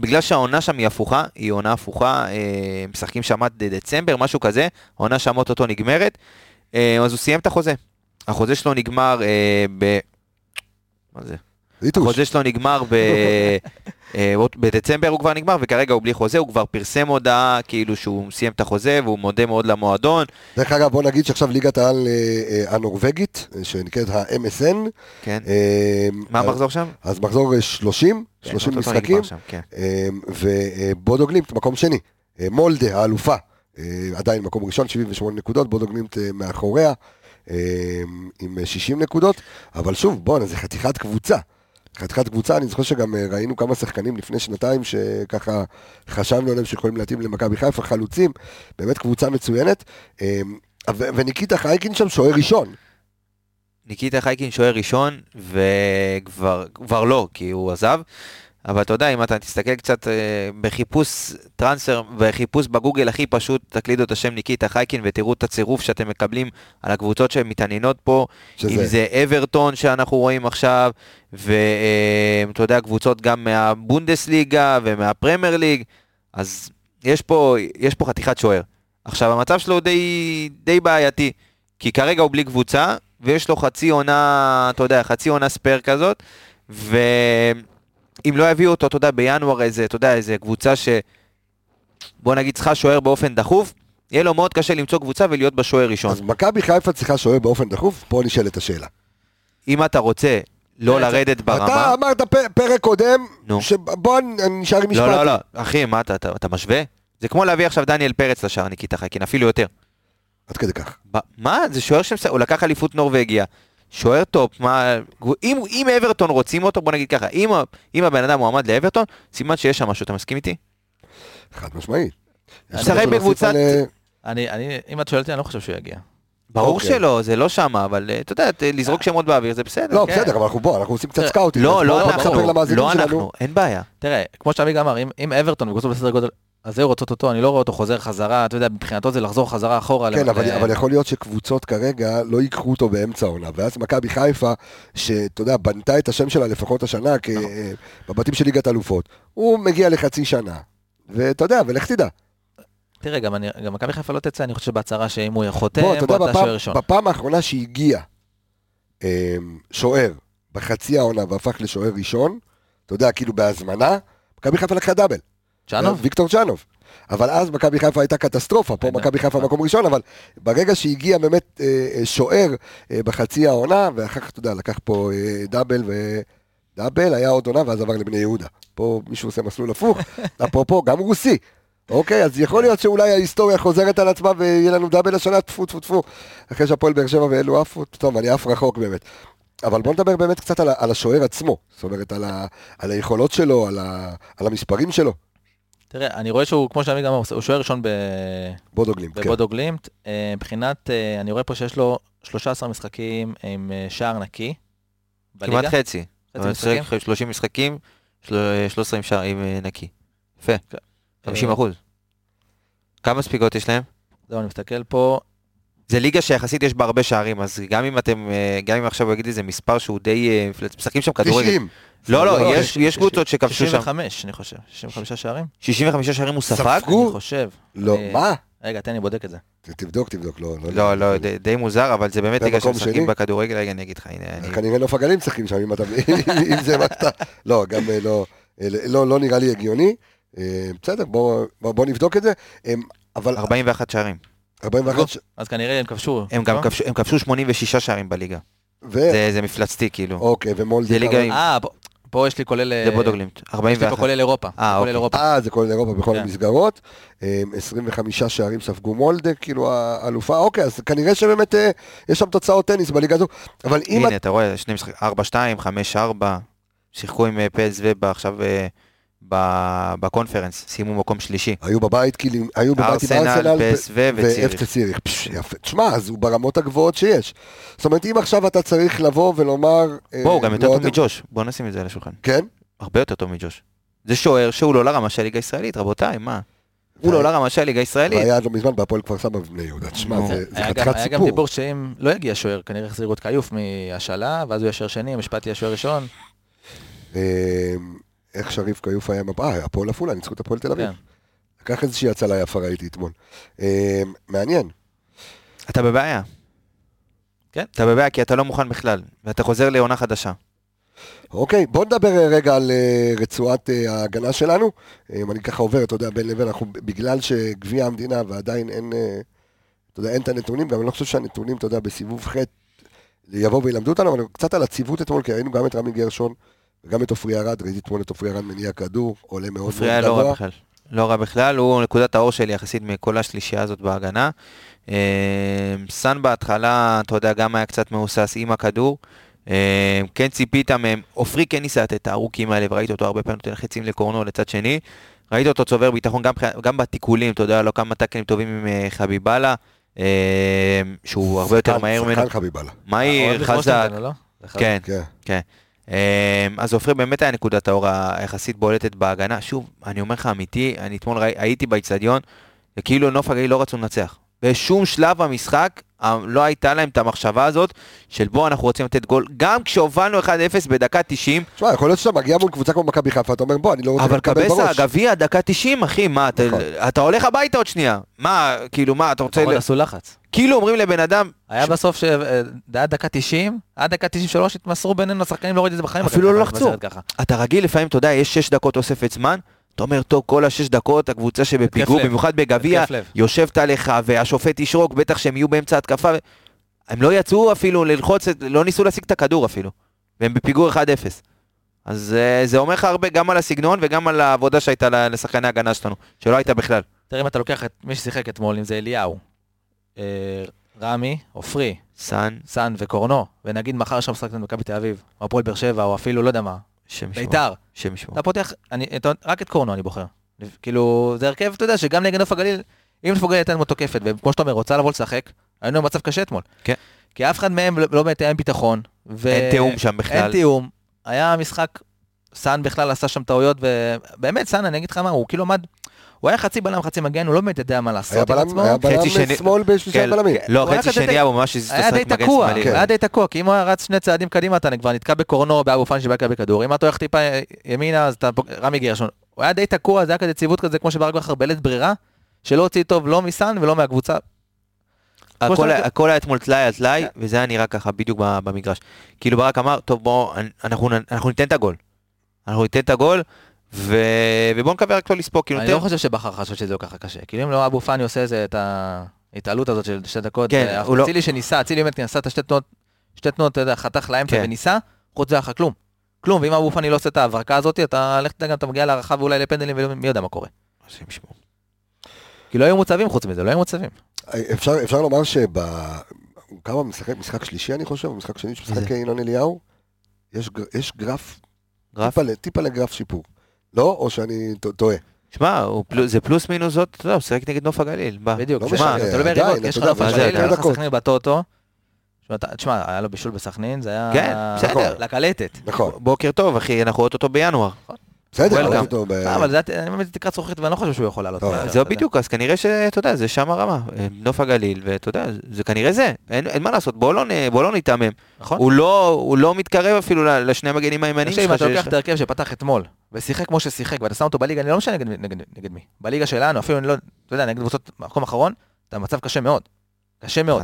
בגלל שהעונה שם היא הפוכה, היא עונה הפוכה, משחקים שם עד דצמבר, משהו כזה, העונה שם אותו נגמרת, אז הוא סיים את החוזה. החוזה שלו נגמר מה זה? החוזה שלו נגמר בדצמבר הוא כבר נגמר, וכרגע הוא בלי חוזה, הוא כבר פרסם הודעה כאילו שהוא סיים את החוזה, והוא מודה מאוד למועדון. דרך אגב, בוא נגיד שעכשיו ליגת העל הנורווגית, שנקראת ה-MSN. כן. מה המחזור שם? אז מחזור 30 משחקים, ובודוגלימט מקום שני, מולדה, האלופה, עדיין מקום ראשון, 78 נקודות, בודוגלימט מאחוריה, עם 60 נקודות, אבל שוב, בוא, זה חתיכת קבוצה. אני זוכר שגם ראינו כמה שחקנים לפני שנתיים שככה חשבנו עליהם שיכולים להתאים למכבי חיפה, חלוצים, באמת קבוצה מצוינת, וניקיטה חייקין שם שוער ראשון. וכבר לא, כי הוא עזב, אבל אתה יודע, אם אתה תסתכל קצת בחיפוש טרנספר, בחיפוש בגוגל הכי פשוט, תקלידו את השם ניקיטה חייקין ותראו את הצירוף שאתם מקבלים על הקבוצות שמתעניינות פה, שזה. אם זה אברטון שאנחנו רואים עכשיו, ואתה יודע, קבוצות גם מהבונדסליגה ומהפרמייר ליג, אז יש פה חתיכת שוער. עכשיו המצב שלו די בעייתי, כי כרגע הוא בלי קבוצה, ויש לו חצי עונה ספר כזאת, ו... אם לא יביאו אותו, אתה יודע, בינואר איזה קבוצה בוא נגיד צריכה שוער באופן דחוף, יהיה לו מאוד קשה למצוא קבוצה ולהיות בשוער ראשון. אז מכבי חיפה צריכה שוער באופן דחוף, פה נשאלת השאלה. אם אתה רוצה לא לרדת ברמה... אתה אמרת פרק קודם, שבוא נשאר עם משפט. לא, אחי, מה אתה משווה? זה כמו להביא עכשיו דניאל פרץ לשער ניקיטה חייקין, אפילו יותר. עד כדי כך. מה? זה שוער הוא לקח אליפות נורווגיה. שוער טופ, מה, אם אברטון רוצים אותו, בוא נגיד ככה, אם הבן אדם מועמד לאברטון, סימן שיש שם משהו, אתה מסכים איתי? חד משמעית. אם את שואלתי, אני לא חושב שהוא יגיע. ברור שלא, זה לא שם, אבל אתה יודע, לזרוק שמות באוויר, זה בסדר. לא, בסדר, אבל אנחנו עושים קצת סקאוטים. לא אנחנו, אין בעיה. תראה, כמו שאביג אמר, אם אברטון וגוסו בסדר גודל, אז זהו רוצות אותו, אני לא רואה אותו חוזר חזרה, אתה יודע, מבחינתו זה לחזור חזרה אחורה. כן, אבל יכול להיות שקבוצות כרגע לא יקחו אותו באמצע העונה, ואז מכבי חיפה, שאתה יודע, בנתה את השם שלה לפחות השנה, בבתים של ליגת אלופות, הוא מגיע לחצי שנה, ואתה יודע, ולך תדע. תראה, גם מכבי חיפה לא תצא, אני חושב בהצהרה שאם הוא חותם, אתה יודע, בפעם האחרונה שהגיע שוער בחצי העונה, והפך לשוער ראשון, אתה יודע, כאילו בהזמנה, מכבי חיפה לקחה דאבל. ויקטור צ'אנוב, אבל אז מכבי חיפה הייתה קטסטרופה, פה מכבי חיפה מקום ראשון, אבל ברגע שהגיע באמת שוער בחצי העונה, ואחר כך אתה יודע, לקח פה דאבל, ודאבל היה עוד עונה ואז עבר לבני יהודה, פה מישהו עושה מסלול הפוך, אפרופו גם רוסי, אוקיי, אז יכול להיות שאולי ההיסטוריה חוזרת על עצמה ויהיה לנו דאבל השנה, תפו, אחרי שהפועל באר שבע ואלו עפו, טוב, אני עף רחוק באמת, אבל בוא נדבר באמת קצת על השוער עצמו, זאת אומרת על היכולות שלו, על המספרים שלו. תראה, אני רואה שהוא, כמו שאני גם אמר, הוא שוער ראשון בבודוגלימט, מבחינת, אני רואה פה שיש לו 13 משחקים עם שער נקי, כמעט חצי, 30 משחקים, 13 עם שער נקי, יפה, 50%. כמה ספיגות יש להם? זהו, אני מסתכל פה, זה ליגה שיחסית יש בה הרבה שערים, אז גם אם עכשיו יגידי, זה מספר שהוא די, משחקים שם כדורגל. 90! לא, יש קבוצות שכבשו שם. 65, אני חושב. 65 שערים? 65 שערים הוא ספג? אני חושב. לא, מה? רגע, תן לי בודק את זה. תבדוק, לא. לא, די מוזר, אבל זה באמת ליגה שמשחקים בכדורגל, רגע, אני אגיד לך, הנה. כנראה לא פגלים משחקים שם, אם זה מה שאתה... לא, גם לא נראה לי הגיוני. בסדר, בוא נבדוק את זה. 41 שערים. אז כנראה הם כבשו. הם כבשו 86 שערים בליגה. זה מפלצתי, כאילו. אוקיי, ומולדה... פה יש לי כולל... זה בודוגלימט, 41. יש לי פה כולל אירופה. זה כולל אירופה בכל המסגרות. 25 שערים ספגו מולדה, כאילו האלופה. אוקיי, אז כנראה שבאמת יש שם תוצאות טניס בליגה הזו. הנה, אתה רואה, 4-2, 5-4, שיחקו עם PSV עכשיו בקונפרנס, סיימו מקום שלישי. היו בבית, כאילו, היו בבית עם ארסנל, PSV ו-FC ציריך. יפה, תשמע, אז הוא ברמות הגבוהות שיש. זאת אומרת, אם עכשיו אתה צריך לבוא ולומר... בואו, גם יותר טוב מג'וש, בואו נשים את זה על השולחן. כן? הרבה יותר טוב מג'וש. זה שוער שהוא לא לרמה של ליגה ישראלית, רבותיי, מה? הוא לא לרמה של ליגה ישראלית. היה עד לא מזמן בהפועל כפר סבא בבני יהודה, תשמע, זה חתיכת סיפור. היה גם דיבור שאם לא יגיע שוער, כנראה יחזירו את כיוף מהשאלה, ואז הוא ישר שני, המשפט יהיה שוער ראשון. איך שריף כיוף היה מבעה, הפועל אפולה, נצחות הפועל תל אביב. לקח איזושהי הצלה יפה, ראיתי אתמול. מעניין. אתה בבעיה. כן? אתה בבעיה כי אתה לא מוכן בכלל, ואתה חוזר לעונה חדשה. אוקיי, בוא נדבר רגע על רצועת ההגנה שלנו. אני ככה עובר, אתה יודע, בין לבין, אנחנו בגלל שגביע המדינה ועדיין אין, אתה יודע, אין את הנתונים, גם אני לא חושב שהנתונים, אתה יודע, בסיבוב ח' יבואו וילמדו אותנו, אבל קצת על הציבות אתמול, כי ראינו גם את רמי גרשון, וגם את אופרי ארד, ראיתי אתמול את אופרי ארד מניע כדור, עולה מאוד מאוד גבוה. לא רע בכלל, לא רע בכלל, הוא נקודת האור שלי יחסית מכל השלישייה הזאת בהגנה. סן בהתחלה, אתה יודע, גם היה קצת מאוסס עם הכדור. כן ציפית מהם, אופרי כן ניסה את הארוכים האלה, וראית אותו הרבה פעמים נותן חצים לקורנו לצד שני, ראית אותו צובר ביטחון גם בתיקולים, אתה יודע, לא כמה טאקלים טובים עם חביבאללה, שהוא הרבה יותר מהר ממנו. מהיר, חזק. כן, כן. אז אופרי באמת היה נקודת האור היחסית בולטת בהגנה, שוב, אני אומר לך אמיתי, אני אתמול הייתי באצטדיון, וכאילו נוף הגליל לא רצו לנצח. בשום שלב המשחק לא הייתה להם את המחשבה הזאת של בוא אנחנו רוצים לתת גול, גם כשהובלנו 1-0 בדקה 90. תשמע, יכול להיות שאתה מגיע מול קבוצה כמו מכבי חיפה, אתה אומר בוא, אני לא רוצה לקבל בראש. אבל קבסה, הגביע, דקה 90, אחי, מה, אתה הולך הביתה עוד שנייה. מה, כאילו, מה, אתה רוצה... אתה עשו לחץ. כאילו אומרים לבן אדם... היה בסוף שעד דקה 90, עד דקה 93 התמסרו בינינו, השחקנים לא ראיתי את זה בחיים. אפילו לא לחצו. אתה רגיל, לפעמים, אתה יודע, יש 6 דקות אוספת זמן, אתה אומר, טוב, כל השש דקות, הקבוצה שבפיגור, במיוחד בגביע, יושבת עליך, והשופט ישרוק, בטח שהם יהיו באמצע התקפה, הם לא יצאו אפילו ללחוץ, לא ניסו להשיג את הכדור אפילו, והם בפיגור 1-0. אז זה אומר לך הרבה גם על הסגנון, וגם על העבודה שהייתה לשחקני ההגנה שלנו, שלא הייתה בכלל. תראה אם אתה לוקח את מי ששיחק אתמול, אם זה אליהו, רמי, אופרי, סן וקורנו, ונגיד מחר שם שחקנו מכבי תל אביב, או הפועל באר שבע, או אפילו לא יודע מה. ביתר, אתה פותח, רק את קורנו אני בוחר, כאילו זה הרכב, אתה יודע שגם נגד נוף הגליל, אם נוף הגליל הייתה לנו תוקפת, וכמו שאתה אומר, רוצה לבוא לשחק, היינו במצב קשה אתמול, כי אף אחד מהם לא מתאם ביטחון, אין תיאום שם בכלל, אין תיאום, היה משחק, סן בכלל עשה שם טעויות, ובאמת סן, אני אגיד לך מה, הוא כאילו עמד, הוא היה חצי בלם, חצי מגן, הוא לא באמת יודע מה לעשות עם עצמו. היה בלם שמאל בשלישה בלמים. לא, חצי שני היה ממש היה די תקוע, כי אם הוא היה רץ שני צעדים קדימה, אתה כבר נתקע בקורנו, באבו פאני שבא בכדור. אם אתה הולך טיפה ימינה, אז אתה רמי גרשון. הוא היה די תקוע, זה היה כזה ציוות כזה, כמו שברק בחר בלת ברירה, שלא הוציא טוב לא מסן ולא מהקבוצה. הכל היה אתמול תלאי על תלאי, וזה היה נראה ככה בדיוק במגרש. כאילו ברק אמר, טוב בוא, אנחנו ניתן את הגול. אנחנו ניתן את הגול. ובואו נקווה רק לא לספוק. אני לא חושב שבחר חשוב שזה לא ככה קשה, כאילו אם לא אבו פאני עושה את ההתעלות הזאת של שתי דקות, הצילי שניסה, הצילי באמת ניסה את השתי תנועות, חתך לאמצע וניסה, חוץ זה אחר כלום, כלום, ואם אבו פאני לא עושה את ההברקה הזאת, אתה מגיע להערכה ואולי לפנדלים ומי יודע מה קורה. כי לא היו מוצבים חוץ מזה, לא היו מוצבים. אפשר לומר שכמה משחק שלישי אני חושב, משחק שני שמשחק אינון אליהו, יש גרף, טיפה לגרף שיפור. לא, או שאני טועה. שמע, זה פלוס מינוס זאת, אתה יודע, הוא שיחק נגד נוף הגליל. בדיוק, שמע, אתה לא מריבות, יש לך נוף הגליל, היה לך סכנין בטוטו, תשמע, היה לו בישול בסכנין, זה היה... כן, בסדר. לקלטת. נכון. בוקר טוב, אחי, אנחנו רואות אותו בינואר. בסדר, רואות אותו ב... אבל זה, אני באמת תקרת זכוכית, ואני לא חושב שהוא יכול לעלות. זה בדיוק, אז כנראה שאתה יודע, זה שם הרמה, נוף הגליל, ואתה יודע, זה כנראה זה, אין מה לעשות, בואו לא נתעמם. הוא לא מתקרב אפילו לשני המגנים הימניים. אם אתה לוקח את הרכב שפתח אתמול, ושיחק כמו ששיחק, ואתה שם אותו בליגה, אני לא משנה נגד מי, בליגה שלנו, אפילו אני לא, אתה יודע, נגד קבוצות מקום אחרון, אתה במצב קשה מאוד, קשה מאוד.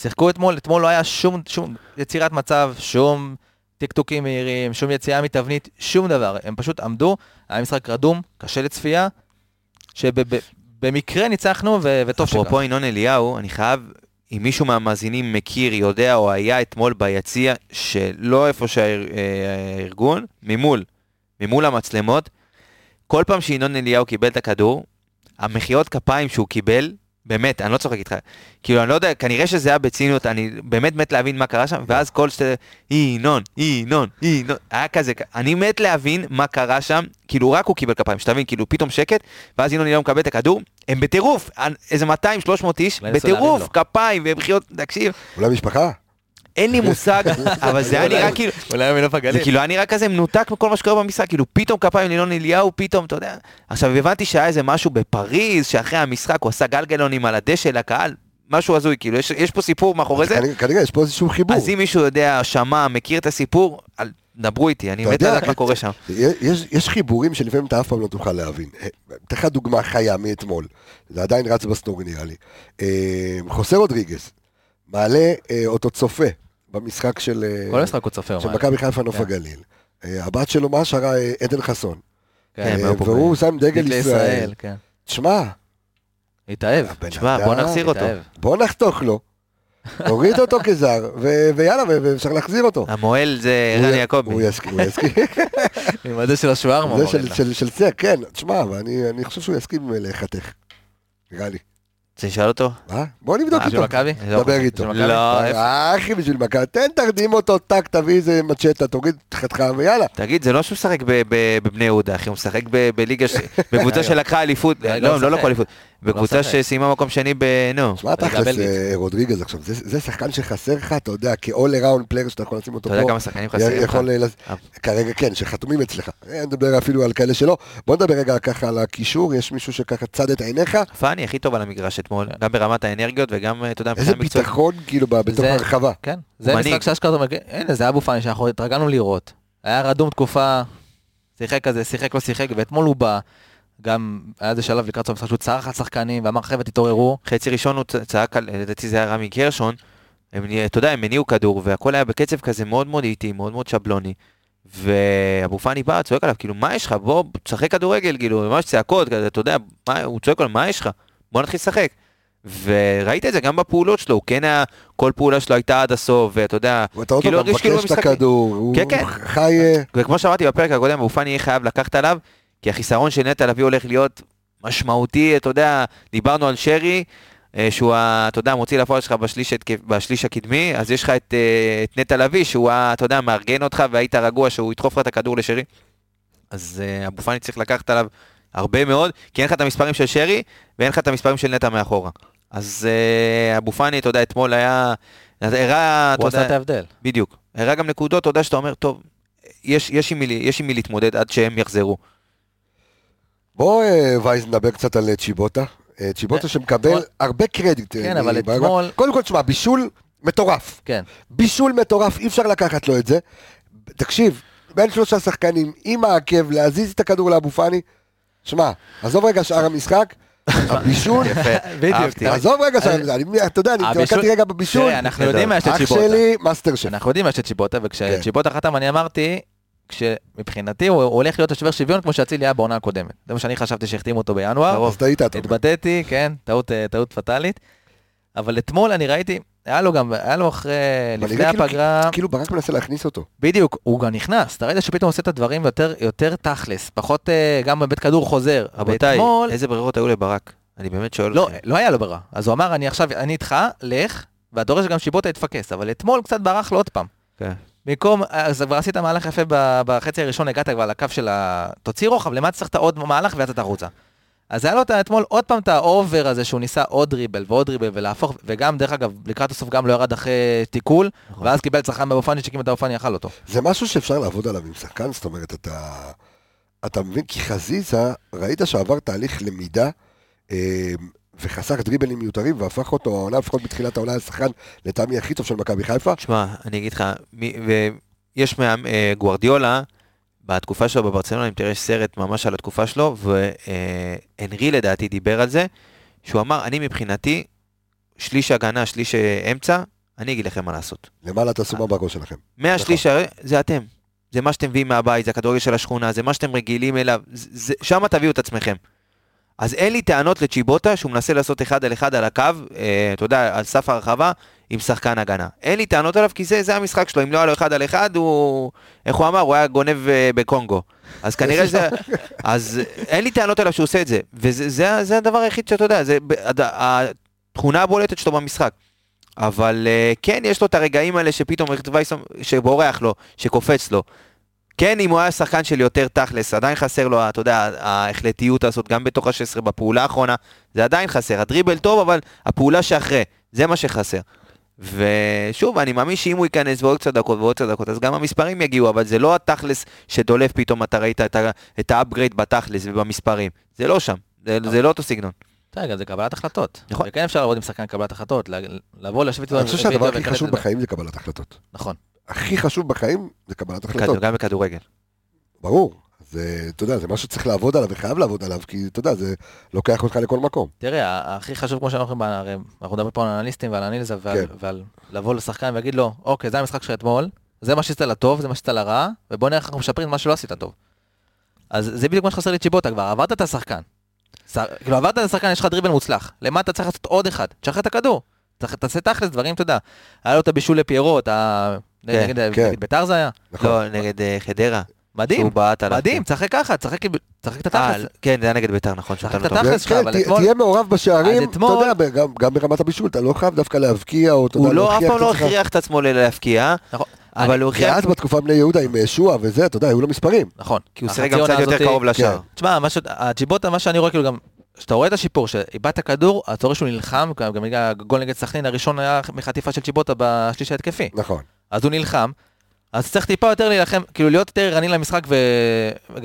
שיחקו אתמול לא היה שום יצירת מצב, שום טקטוקים מהירים, שום יציאה מתבנית, שום דבר, הם פשוט עמדו, היה משחק רדום, קשה לצפייה, שבמקרה ניצחנו, וטוב שכך. אפרופו ינון אליהו, אני חייב, אם מישהו מהמאזינים מכיר, יודע או היה אתמול ביציע, שלא איפה שהארגון, ממול המצלמות, כל פעם שינון אליהו קיבל את הכדור, המחיאות כפיים שהוא קיבל, באמת, אני לא צוחק איתך, כאילו אני לא יודע, כנראה שזה היה בצינות, אני באמת מת להבין מה קרה שם, ואז כל שתי, אינון, היה כזה, אני מת להבין מה קרה שם, כאילו רק הוא קיבל כפיים, שתבין, כאילו פתאום שקט, ואז אינון אליהו מקבל את הכדור, הם בטירוף, איזה 200-300 איש, בטירוף, כפיים, ובחיות, תקשיב. אולי משפחה? אין לי מושג, אבל זה היה נראה כאילו, זה כאילו היה נראה כזה מנותק מכל מה שקורה במשחק, כאילו פתאום כפיים לינון אליהו, פתאום, אתה יודע, עכשיו הבנתי שהיה איזה משהו בפריז, שאחרי המשחק הוא עשה גלגלונים על הדשא לקהל, משהו הזוי, כאילו, יש פה סיפור מאחורי זה? כנראה, יש פה איזשהו חיבור. אז אם מישהו יודע, שמע, מכיר את הסיפור, דברו איתי, אני מת לדעת מה קורה שם. יש חיבורים שלפעמים אתה אף פעם לא תוכל להבין. אתן לך דוגמה חיה מאתמול, זה עדיין רץ בסטורי נראה לי. חוסה רודריגס, מעלה אותו צופה במשחק של... כל משחק הוא צופה. של מכבי חיפה נוף הגליל. הבת שלו מה שרה עדן חסון. והוא שם דגל ישראל. תשמע. התאהב. תשמע, בוא נחזיר אותו. בוא נחתוך לו. הוריד אותו כזר, ויאללה, ואפשר להחזיר אותו. המועל זה רני יעקבי. הוא יסכים, הוא יסכים. עם הזה של השוארמה. זה של צה, כן. תשמע, אני חושב שהוא יסכים להיחתך. נראה לי. תשאל אותו? מה? בוא נבדוק איתו. נדבר איתו. לא. אחי, בשביל מכבי. תן תרדים אותו, טק, תביא איזה מצ'טה, תוריד חתך ויאללה. תגיד, זה לא שהוא משחק בבני יהודה, אחי, הוא משחק בליגה, בקבוצה שלקחה אליפות, לא לקחה אליפות, בקבוצה שסיימה מקום שני בנו. שמע, תכלס רודריגז עכשיו, זה שחקן שחסר לך, אתה יודע, כאול ראונד פלייר שאתה יכול לשים אותו פה. אתה יודע כמה שחקנים חסרים לך? כרגע כן, שחתומים אצלך. נדבר אפילו על כאלה שלא. בוא נדבר רגע ככה על הקישור, יש מישהו שככה צד את עיניך. פאני הכי טוב על המגרש אתמול, גם ברמת האנרגיות וגם, אתה יודע, איזה ביטחון כאילו בתוך הרחבה. כן, זה משחק שהשקעת, אין, זה אבו פאני שאנחנו התרגלנו לראות. היה רדום תקופה, שיחק כזה, שיחק לא שיחק, ואתמול הוא בא. גם היה זה שלב לקראת סוף המשחק שהוא צרח על שחקנים ואמר חבר'ה תתעוררו. חצי ראשון הוא צעק על, לדעתי זה היה רמי גרשון, אתה יודע, הם מניעו כדור והכל היה בקצב כזה מאוד מאוד איטי, מאוד מאוד שבלוני, ואבו פאני בא, צועק עליו, כאילו מה יש לך? בוא, שחק כדורגל, כאילו, ממש צעקות, אתה יודע, הוא צועק עליו, מה יש לך? בוא נתחיל לשחק. וראית את זה גם בפעולות שלו, הוא כן היה, כל פעולה שלו הייתה עד הסוף, ואתה יודע, כאילו הרגיש כאילו במשחק. כן, כן. וכמו שאמרתי בפרק הקודם, אבו פאני חייב לקחת עליו, כי החיסרון של נטע לביא הולך להיות משמעותי, אתה יודע, דיברנו על שרי, שהוא, אתה יודע, מוציא לפועל שלך בשליש הקדמי, אז יש לך את נטע לביא, שהוא, אתה יודע, מארגן אותך, והיית רגוע שהוא ידחוף לך את הכדור לשרי, אז אבו פאני צריך לקחת עליו הרבה מאוד, כי אין לך את המספרים של שרי, ואין לך את המספרים של נטע מאחורה. אז אבו פאני, אתה יודע, אתמול היה... הוא עשה את ההבדל. בדיוק. הראה גם נקודות, אתה יודע, שאתה אומר, טוב, יש עם מי להתמודד עד שהם יחזרו. בוא וייז נדבר קצת על צ'יבוטה. צ'יבוטה שמקבל הרבה קרדיט. כן, אבל אתמול... קודם כל, תשמע, בישול מטורף. כן. בישול מטורף, אי אפשר לקחת לו את זה. תקשיב, בין שלושה שחקנים, עם העקב, להזיז את הכדור לאבו פאני. שמע, עזוב רגע שער המשחק, הבישול, עזוב רגע שער המשחק, אתה יודע, אני מתמקדתי רגע בבישול, אח שלי, מאסטר שף. אנחנו יודעים מה יש לצ'יבוטה, וכשצ'יבוטה חתם, אני אמרתי, כשמבחינתי הוא הולך להיות השובר שוויון, כמו שהצילי היה בעונה הקודמת. זה מה שאני חשבתי שהחתימו אותו בינואר, התבטאתי, כן, טעות פטלית, אבל אתמול אני ראיתי, היה לו גם, היה לו אחרי, לפני הפגרה... כאילו ברק מנסה להכניס אותו. בדיוק, הוא גם נכנס, אתה ראית שפתאום עושה את הדברים יותר תכלס, פחות גם בבית כדור חוזר. רבותיי, איזה ברירות היו לברק? אני באמת שואל אותך. לא היה לו ברירה. אז הוא אמר, אני עכשיו, אני איתך, לך, והדורש גם שיבוטה התפקס, אבל אתמול קצת ברח לו עוד פעם. כן. במקום, אז כבר עשית מהלך יפה בחצי הראשון, הגעת כבר לקף של תוציא רוחב, למה צריך את עוד מהלך ויצאת החוצה. אז היה לו אתמול עוד פעם את האובר הזה שהוא ניסה עוד ריבל ועוד ריבל ולהפוך, וגם דרך אגב לקראת הסוף גם לא ירד אחרי תיקול, ואז קיבל צרכן באופני שקימת האופני יאכל אותו. זה משהו שאפשר לעבוד עליו עם שחקן, זאת אומרת, אתה מבין, כי חזיזה ראית שעבר תהליך למידה, וחסך דריבלים מיותרים, והפך אותו, העונה לפחות בתחילת העונה השחקן, לטעמי הכי טוב של מכבי חיפה. תשמע, אני אגיד לך, יש גוארדיולה, בתקופה שלו בברצלונה, אם תראה סרט ממש על התקופה שלו, והנרי לדעתי דיבר על זה, שהוא אמר, אני מבחינתי, שליש הגנה, שליש אמצע, אני אגיד לכם מה לעשות. למעלה תעשו מהבקו שלכם. מהשליש, זה אתם. זה מה שאתם מביאים מהבית, זה הכדורגל של השכונה, זה מה שאתם רגילים אליו, שם תביאו את עצמכם. אז אין לי טענות לצ'יבוטה, שהוא מנסה לעשות אחד על אחד על הקו, אתה יודע, על סף הרחבה, עם שחקן הגנה. אין לי טענות עליו, כי זה המשחק שלו, אם לא היה לו אחד על אחד, הוא, איך הוא אמר, הוא היה גונב בקונגו. אז כנראה שזה, אז אין לי טענות עליו שהוא עושה את זה, וזה הדבר היחיד שאתה יודע, זה התכונה הבולטת שלו במשחק. אבל כן, יש לו את הרגעים האלה שפתאום שבורח לו, שקופץ לו. כן, אם הוא היה שחקן של יותר תכלס, עדיין חסר לו, אתה יודע, ההחלטיות לעשות גם בתוך ה-16 בפעולה האחרונה, זה עדיין חסר, הדריבל טוב, אבל הפעולה שאחרי, זה מה שחסר. ושוב, אני מאמין שאם הוא ייכנס ועוד קצת דקות, אז גם המספרים יגיעו, אבל זה לא התכלס שדולף פתאום, אתה ראית את האפגרייד בתכלס ובמספרים, זה לא שם, זה לא אותו סגנון. תראה, זה קבלת החלטות. וכן אפשר לעבוד עם שחקן קבלת החלטות, לבוא לשבת... אני חושב שהדבר הכי חשוב בחיים זה קבלת החלטות. נכון. הכי חשוב בחיים זה קבלת החלטות. גם בכדורגל. ברור. אתה יודע, זה משהו שצריך לעבוד עליו, וחייב לעבוד עליו, כי אתה יודע, זה לוקח אותך לכל מקום. תראה, הכי חשוב כמו שאנחנו אומרים, אנחנו מדברים פה על אנליסטים ועל אנליזה, ועל לבוא לשחקן ולהגיד לו, אוקיי, זה המשחק של אתמול, זה מה שעשית לטוב, זה מה שעשית לרע, ובוא נראה איך אנחנו משפרים מה שלא עשית טוב. אז זה בדיוק מה שחסר לי צ'יבוטה כבר, עבדת את השחקן. כאילו עבדת את השחקן, יש לך דריבל מוצלח. למה אתה צריך לעשות עוד אחד? תשחרר את הכדור. תעשה תכלס דברים, אתה יודע. היה לו את הבישול לפיירות, נגד ביתר זה היה? לא, נגד חדרה. מדהים, מדהים, צחק ככה, צחק את התכלס. כן, זה היה נגד ביתר, נכון. צחק את התכלס שלך, אבל אתמול... תהיה מעורב בשערים, אתה יודע, גם ברמת הבישול, אתה לא חייב דווקא להבקיע, או אתה יודע, להבקיע. הוא לא, אף פעם לא הכריח את עצמו להבקיע, אבל הוא הכריח... בתקופה בני יהודה עם שועה וזה, אתה יודע, היו לו מספרים. נכון. כי הוא שחק גם קצת יותר קרוב לשער. תשמע, הצ'יבוטה, מה שאני רואה, כאילו גם... שאתה רואה את השיפור, שאיבד את הכדור, הצורך שהוא נלחם, גם הגול נגד סכנין, הראשון היה מחטיפה של צ'יבוטה בשליש ההתקפי. נכון. אז הוא נלחם, אז צריך טיפה יותר להילחם, כאילו להיות יותר ערני למשחק,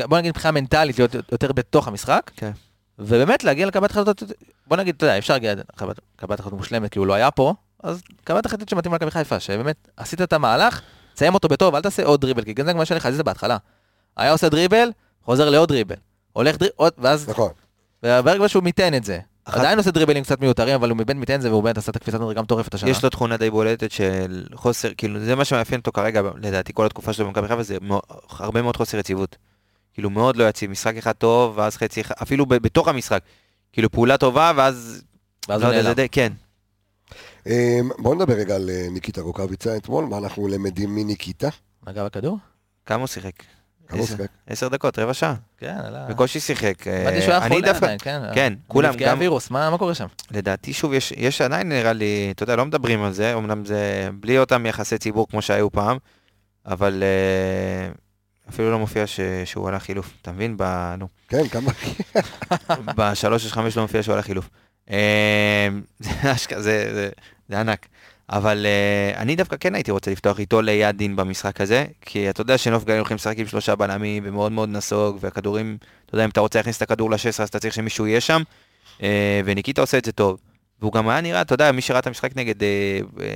בוא נגיד מבחינה מנטלית, להיות יותר בתוך המשחק, ובאמת להגיע לקבלת החלטות, בוא נגיד, אתה יודע, אפשר להגיע לקבלת החלטות מושלמת, כי הוא לא היה פה, אז קבלת החלטות שמתאים למכבי חיפה, שבאמת עשית את המהלך, תסיים אותו בטוב, אל תעשה עוד דריבל, כי גם זה מה שאני חזיתי בהתחלה. היה עושה דריבל, חוזר לעוד דריבל, הולך דריבל, ואז... וברגע שהוא מיתן את זה, עדיין עושה דריבלים קצת מיותרים, אבל הוא מבין מיתן את זה, והוא באמת עשה את הקפיצת מדרגה מטורפת השנה. יש לו תכונה די בולטת של חוסר, כאילו זה מה שמאפיין אותו כרגע, לדעתי כל התקופה שלו במכבי חיפה, זה הרבה מאוד חוסר יציבות. כאילו מאוד לא יציב, משחק אחד טוב, ואז חצי, אפילו בתוך המשחק, כאילו פעולה טובה, ואז... ואז הוא נעלם. כן. בואו נדבר רגע על ניקיטה רוקאביצה אתמול, מה אנחנו למדים מניקיטה? אגב הכדור? כמה הוא שיחק? 10 דקות, רבע שעה. כן, עלה. בקושי שיחק. אני דווקא, כן, כולם. נפגעי הווירוס, מה קורה שם? לדעתי, שוב, יש עדיין נראה לי, אתה יודע, לא מדברים על זה, אומנם זה בלי אותם יחסי ציבור כמו שהיו פעם, אבל אפילו לא מופיע שהוא עלה חילוף, אתה מבין? כן, כמה? ב-365 לא מופיע שהוא עלה חילוף. זה ענק. אבל אני דווקא כן הייתי רוצה לפתוח איתו ליד דין במשחק הזה, כי אתה יודע שנוף גליל הולכים לשחק עם 3 בלמים ומאוד מאוד נסוג, והכדורים, אתה יודע, אם אתה רוצה להכניס את הכדור ל-16, אז אתה צריך שמישהו יהיה שם, וניקיטה עושה את זה טוב. והוא גם היה נראה, אתה יודע, מי שראה את המשחק נגד,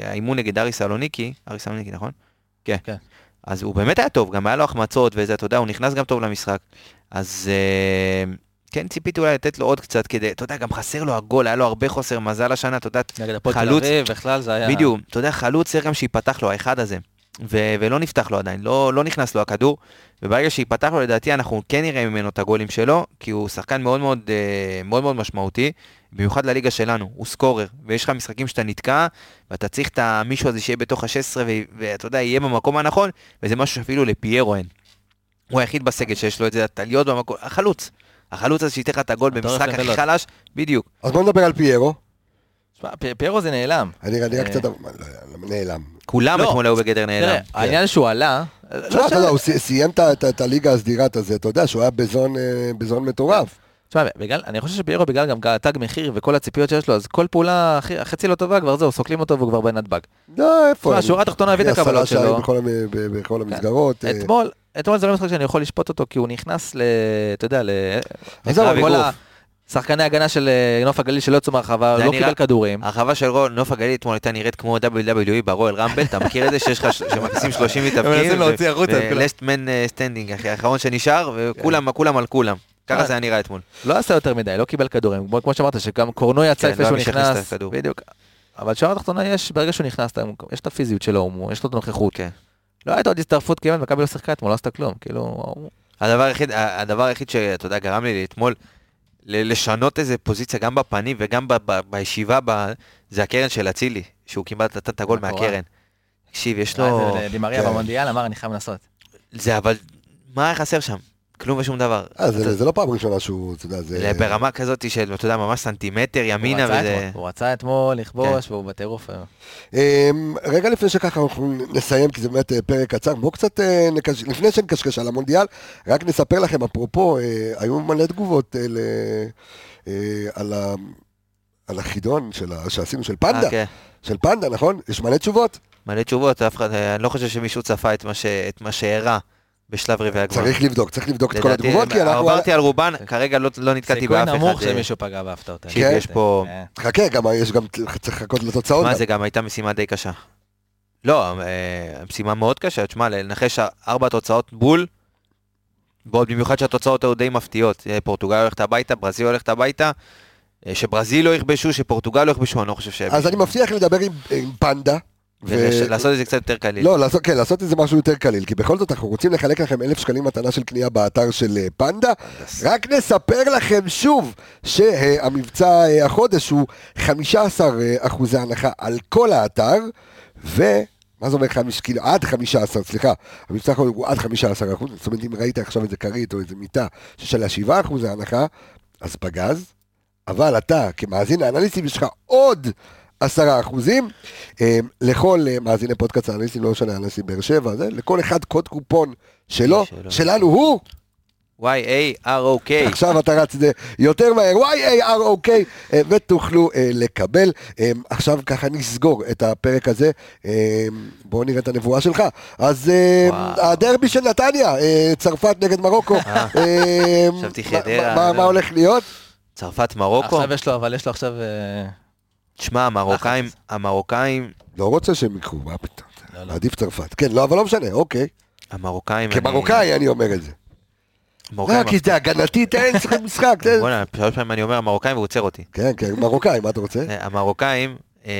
האימון נגד ארי סלוניקי, נכון? כן. אז הוא באמת היה טוב, גם היה לו החמצות וזה, אתה יודע, הוא נכנס גם טוב למשחק. אז... כן, ציפיתי אולי לתת לו עוד קצת כדי, אתה יודע, גם חסר לו הגול, היה לו הרבה חוסר מזל השנה, אתה יודע, חלוץ, בדיוק, אתה יודע, חלוץ צריך גם שיפתח לו האחד הזה, ולא נפתח לו עדיין, לא נכנס לו הכדור, וברגע שיפתח לו, לדעתי, אנחנו כן נראה ממנו את הגולים שלו, כי הוא שחקן מאוד מאוד, מאוד מאוד משמעותי, במיוחד לליגה שלנו, הוא סקורר, ויש לך משחקים שאתה נתקע, ואתה צריך את מישהו הזה שיהיה בתוך ה-16, ואתה יודע, יהיה במקום הנכון, וזה משהו שאפילו לפיירו אין. הוא היחיד בסגל שיש לו את זה, התליות במקום, החלוץ. החלוץ הזה שיתך את הגול במשחק הכי חלש, בדיוק. אז בוא נדבר על פיירו. פיירו זה נעלם. אני רק קצת... נעלם. כולם אתמול היו בגדר נעלם. העניין שהוא עלה... הוא סיים את הליגה הסדירת הזה, אתה יודע, שהוא היה בזון מטורף. תשמע, אני חושב שפיירו בגלל גם תג מחיר וכל הציפיות שיש לו, אז כל פעולה חצי לא טובה כבר זהו, סוקלים אותו והוא כבר בנדבג. לא, איפה? תשמע, שורה התחתונה הביא את הקבלות שלו. בכל המסגרות. אתמול זה לא משחק שאני יכול לשפוט אותו, כי הוא נכנס ל... אתה יודע, ל... כל השחקני הגנה של נוף הגליל שלא יוצאו מהרחבה, לא קיבל כדורים. הרחבה של נוף הגליל אתמול הייתה נראית כמו WWE ברואל רמבל, אתה מכיר את זה שיש לך שמכניסים 30 מתאבקים, ולסט מן סטנדינג, האחרון שנשאר, וכולם על כולם. ככה זה היה נראה אתמול. לא עשה יותר מדי, לא קיבל כדורים, כמו שאמרת, שגם קורנו יצא איפה שהוא נכנס, בדיוק. אבל שורה התחתונה יש, ברגע שהוא נכנס, יש את הפיזיות שלו, יש לו נוכחות. לא הייתה עוד הצטרפות כמעט, מכבי לא שיחקה אתמול, לא עשתה כלום, כאילו... הדבר היחיד שאתה יודע, גרם לי אתמול לשנות איזה פוזיציה גם בפנים וגם בישיבה, זה הקרן של הצילי, שהוא כמעט נתן את הגול מהקרן. תקשיב, יש לו... דימריה במונדיאל אמר, אני חייב לנסות. זה, אבל מה חסר שם? כלום ושום דבר. זה לא פעם ראשונה שהוא, אתה יודע, זה... ברמה כזאת של, אתה יודע, ממש סנטימטר, ימינה וזה... הוא רצה אתמול לכבוש, והוא בטירוף. רגע לפני שככה אנחנו נסיים, כי זה באמת פרק קצר, בואו קצת, לפני שנקשקש על המונדיאל, רק נספר לכם, אפרופו, היו מלא תגובות על החידון שעשינו של פנדה. של פנדה, נכון? יש מלא תשובות. מלא תשובות, אני לא חושב שמישהו צפה את מה שהראה. בשלב רבע הגמר. צריך לבדוק את כל התגובות, כי אנחנו... עברתי על רובן, כרגע לא נתקעתי באף אחד. סיכוי נמוך שמישהו פגע באפת אותה. כן, יש פה... חכה, גם צריך לחכות לתוצאות. מה זה, גם הייתה משימה די קשה. לא, משימה מאוד קשה, תשמע, לנחש 4 תוצאות בול, בעוד במיוחד שהתוצאות היו די מפתיעות. פורטוגל הולכת הביתה, ברזיל הולכת הביתה, שברזיל לא יכבשו, שפורטוגל לא יכבשו, אני לא חושב שהם... אז אני מבטיח לדבר עם פנדה. לעשות את זה קצת יותר קליל. לא, לעשות את זה משהו יותר קליל, כי בכל זאת אנחנו רוצים לחלק לכם 1,000 שקלים מתנה של קנייה באתר של פנדה. רק נספר לכם שוב שהמבצע החודש הוא 15% הנחה על כל האתר, ומה זה אומר? עד 15, סליחה, המבצע החודש הוא עד 15%, זאת אומרת אם ראית עכשיו איזה קרית או איזה מיטה ששלה 7% הנחה, אז פגז, אבל אתה כמאזין האנליסטים יש לך עוד 10%, לכל מאזיני פודקאסט האנליסטים, לא שנה אנליסטים באר שבע, לכל אחד קוד קופון שלו, שלנו הוא YAROK. עכשיו אתה רץ זה יותר מהר, YAROK, ותוכלו לקבל. עכשיו ככה נסגור את הפרק הזה, בואו נראה את הנבואה שלך. אז הדרבי של נתניה, צרפת נגד מרוקו, מה הולך להיות? צרפת מרוקו. עכשיו יש לו, אבל יש לו עכשיו... תשמע, המרוקאים... לא רוצה שהם יקחו, מה פתאום? עדיף צרפת. כן, לא, אבל לא משנה, אוקיי. המרוקאים... כמרוקאי אני אומר את זה. לא, כי זה הגנתית, אין שחק משחק. בוא נע, שלוש פעמים אני אומר, המרוקאים ועוצר אותי. כן, כן, מרוקאים, מה אתה רוצה? המרוקאים, הם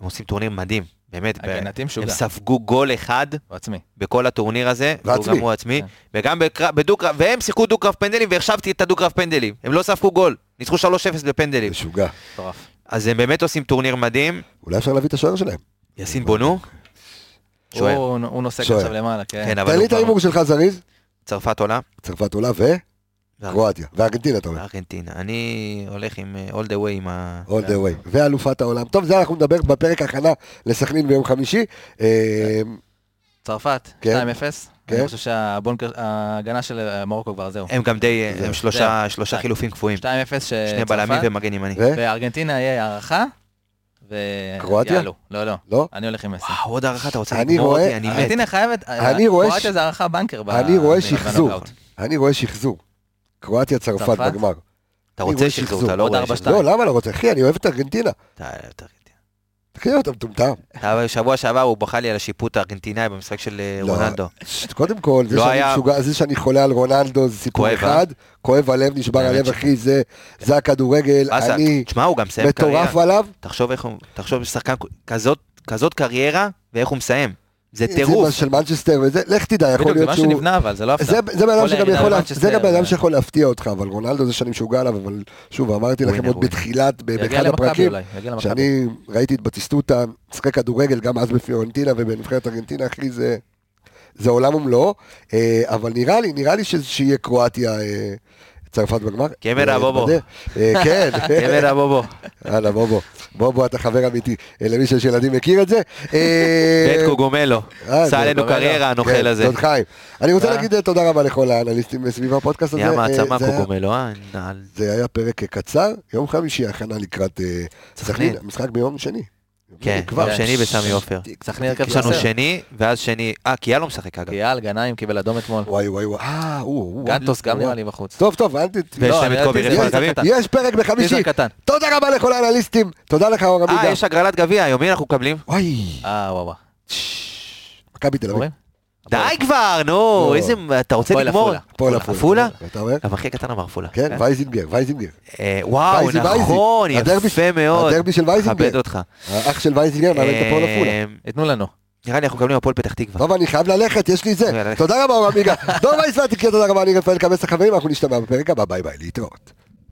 עושים טורניר מדהים, באמת. הגנתים שוגע. הם ספגו גול אחד... ועצמי. בכל הטורניר הזה. ועצמי. הוא עצמי. וגם בדו-קרב, והם שיחקו דו-קרב פנדלים, והחשבתי את הדו-קרב פנדלים. הם לא ספגו גול. ניצחו 3-0 בפנדלים. שוגע. טורף. אז הם באמת עושים טורניר מדהים. אולי אפשר להביא את השוער שלהם. יסין בונו? שוער. הוא נוסק עכשיו למעלה, כן. תן לי את ההימור שלך, זריז. צרפת עולה. צרפת עולה ו... קרואטיה. וארגנטינה, אתה אומר. ארגנטינה. אני הולך עם all the way עם ה... all the way. ואלופת העולם. טוב, זה אנחנו נדבר בפרק הכנה לסכנין ביום חמישי. צרפת, 2-0. אני חושב שההגנה של מרוקו כבר זהו. הם גם די, הם שלושה חילופים קפואים. 2-0 שצרפת. שני בלמים ומגן ימני. בארגנטינה יהיה הערכה. קרואטיה? לא. אני הולך עם מסי. וואו, עוד הערכה, אתה רוצה לגמור אותי, אני מת. ארגנטינה חייבת, קרואטיה זה הערכה בנקר. אני רואה שחזור. קרואטיה צרפת בגמר. אתה רוצה שחזור, אתה לא רואה שחזור. לא, למה לא רוצה? אחי, אני אוהב את ארגנטינה. תקריא אותם טומטם. שבוע שעבר הוא בוכה לי על השיפוט הארגנטינאי במשחק של רונלדו. קודם כל, זה שאני חולה על רונלדו זה סיפור אחד, כואב הלב, נשבר הלב, אחי, זה הכדורגל, אני מטורף עליו. תחשוב ששחקן כזאת קריירה ואיך הוא מסיים. זה טירוף. זה של מנצ'סטר וזה, לך תדע, יכול להיות שהוא... זה מה שנבנה, אבל זה לא הפתעה. זה גם אדם שיכול להפתיע אותך, אבל רונלדו זה שאני משוגע עליו, אבל שוב, אמרתי לכם עוד בתחילת, באחד הפרקים, שאני ראיתי את בטיסטוטה, משחק כדורגל, גם אז בפיורנטינה ובנבחרת ארגנטינה, אחי, זה עולם ומלואו, אבל נראה לי שיהיה קרואטיה... צרפת בגמר. קמרה בובו. כן. קמרה בובו. הלאה בובו. בובו אתה חבר אמיתי. למי שיש ילדים מכיר את זה. בית קוגומלו. עשה עלינו קריירה הנוכל הזה. תודה חיים. אני רוצה להגיד תודה רבה לכל האנליסטים סביב הפודקאסט הזה. יא מעצמה קוגומלו. זה היה פרק קצר. יום חמישי הכנה לקראת סכנין. המשחק ביום שני. כן, כבר שני בסמי אופר. יש לנו שני, ואז שני... קיאל לא משחק אגב. קיאל, גנאים, קיבל אדום אתמול. וואי. גנטוס גם נראה לי בחוץ. טוב, אל תתקבי. יש פרק בחמישי. תודה רבה לכל האנליסטים. תודה לך, אור עמידה. יש הגרלת גביע, היום מי אנחנו מקבלים? וואו. מכבי תל אביב. די כבר, נו, איזה... אתה רוצה לגמור? פולה? המחי הקטן אמר פולה. כן, וייזינגר. וואו, נכון, יפה מאוד. הדרבי של וייזינגר. חבד אותך. האח של וייזינגר, נעלם את הפולה פולה. תנו לנו. נראה לי, אנחנו מקבלים הפול פתח תקווה. טוב, אני חייב ללכת, יש לי זה. תודה רבה, אור עמיגה. דור וייזלטיק, תודה רבה, אני רפאל קמס החברים, אנחנו נשתמע בפרק הבא, ביי ביי, להתראות.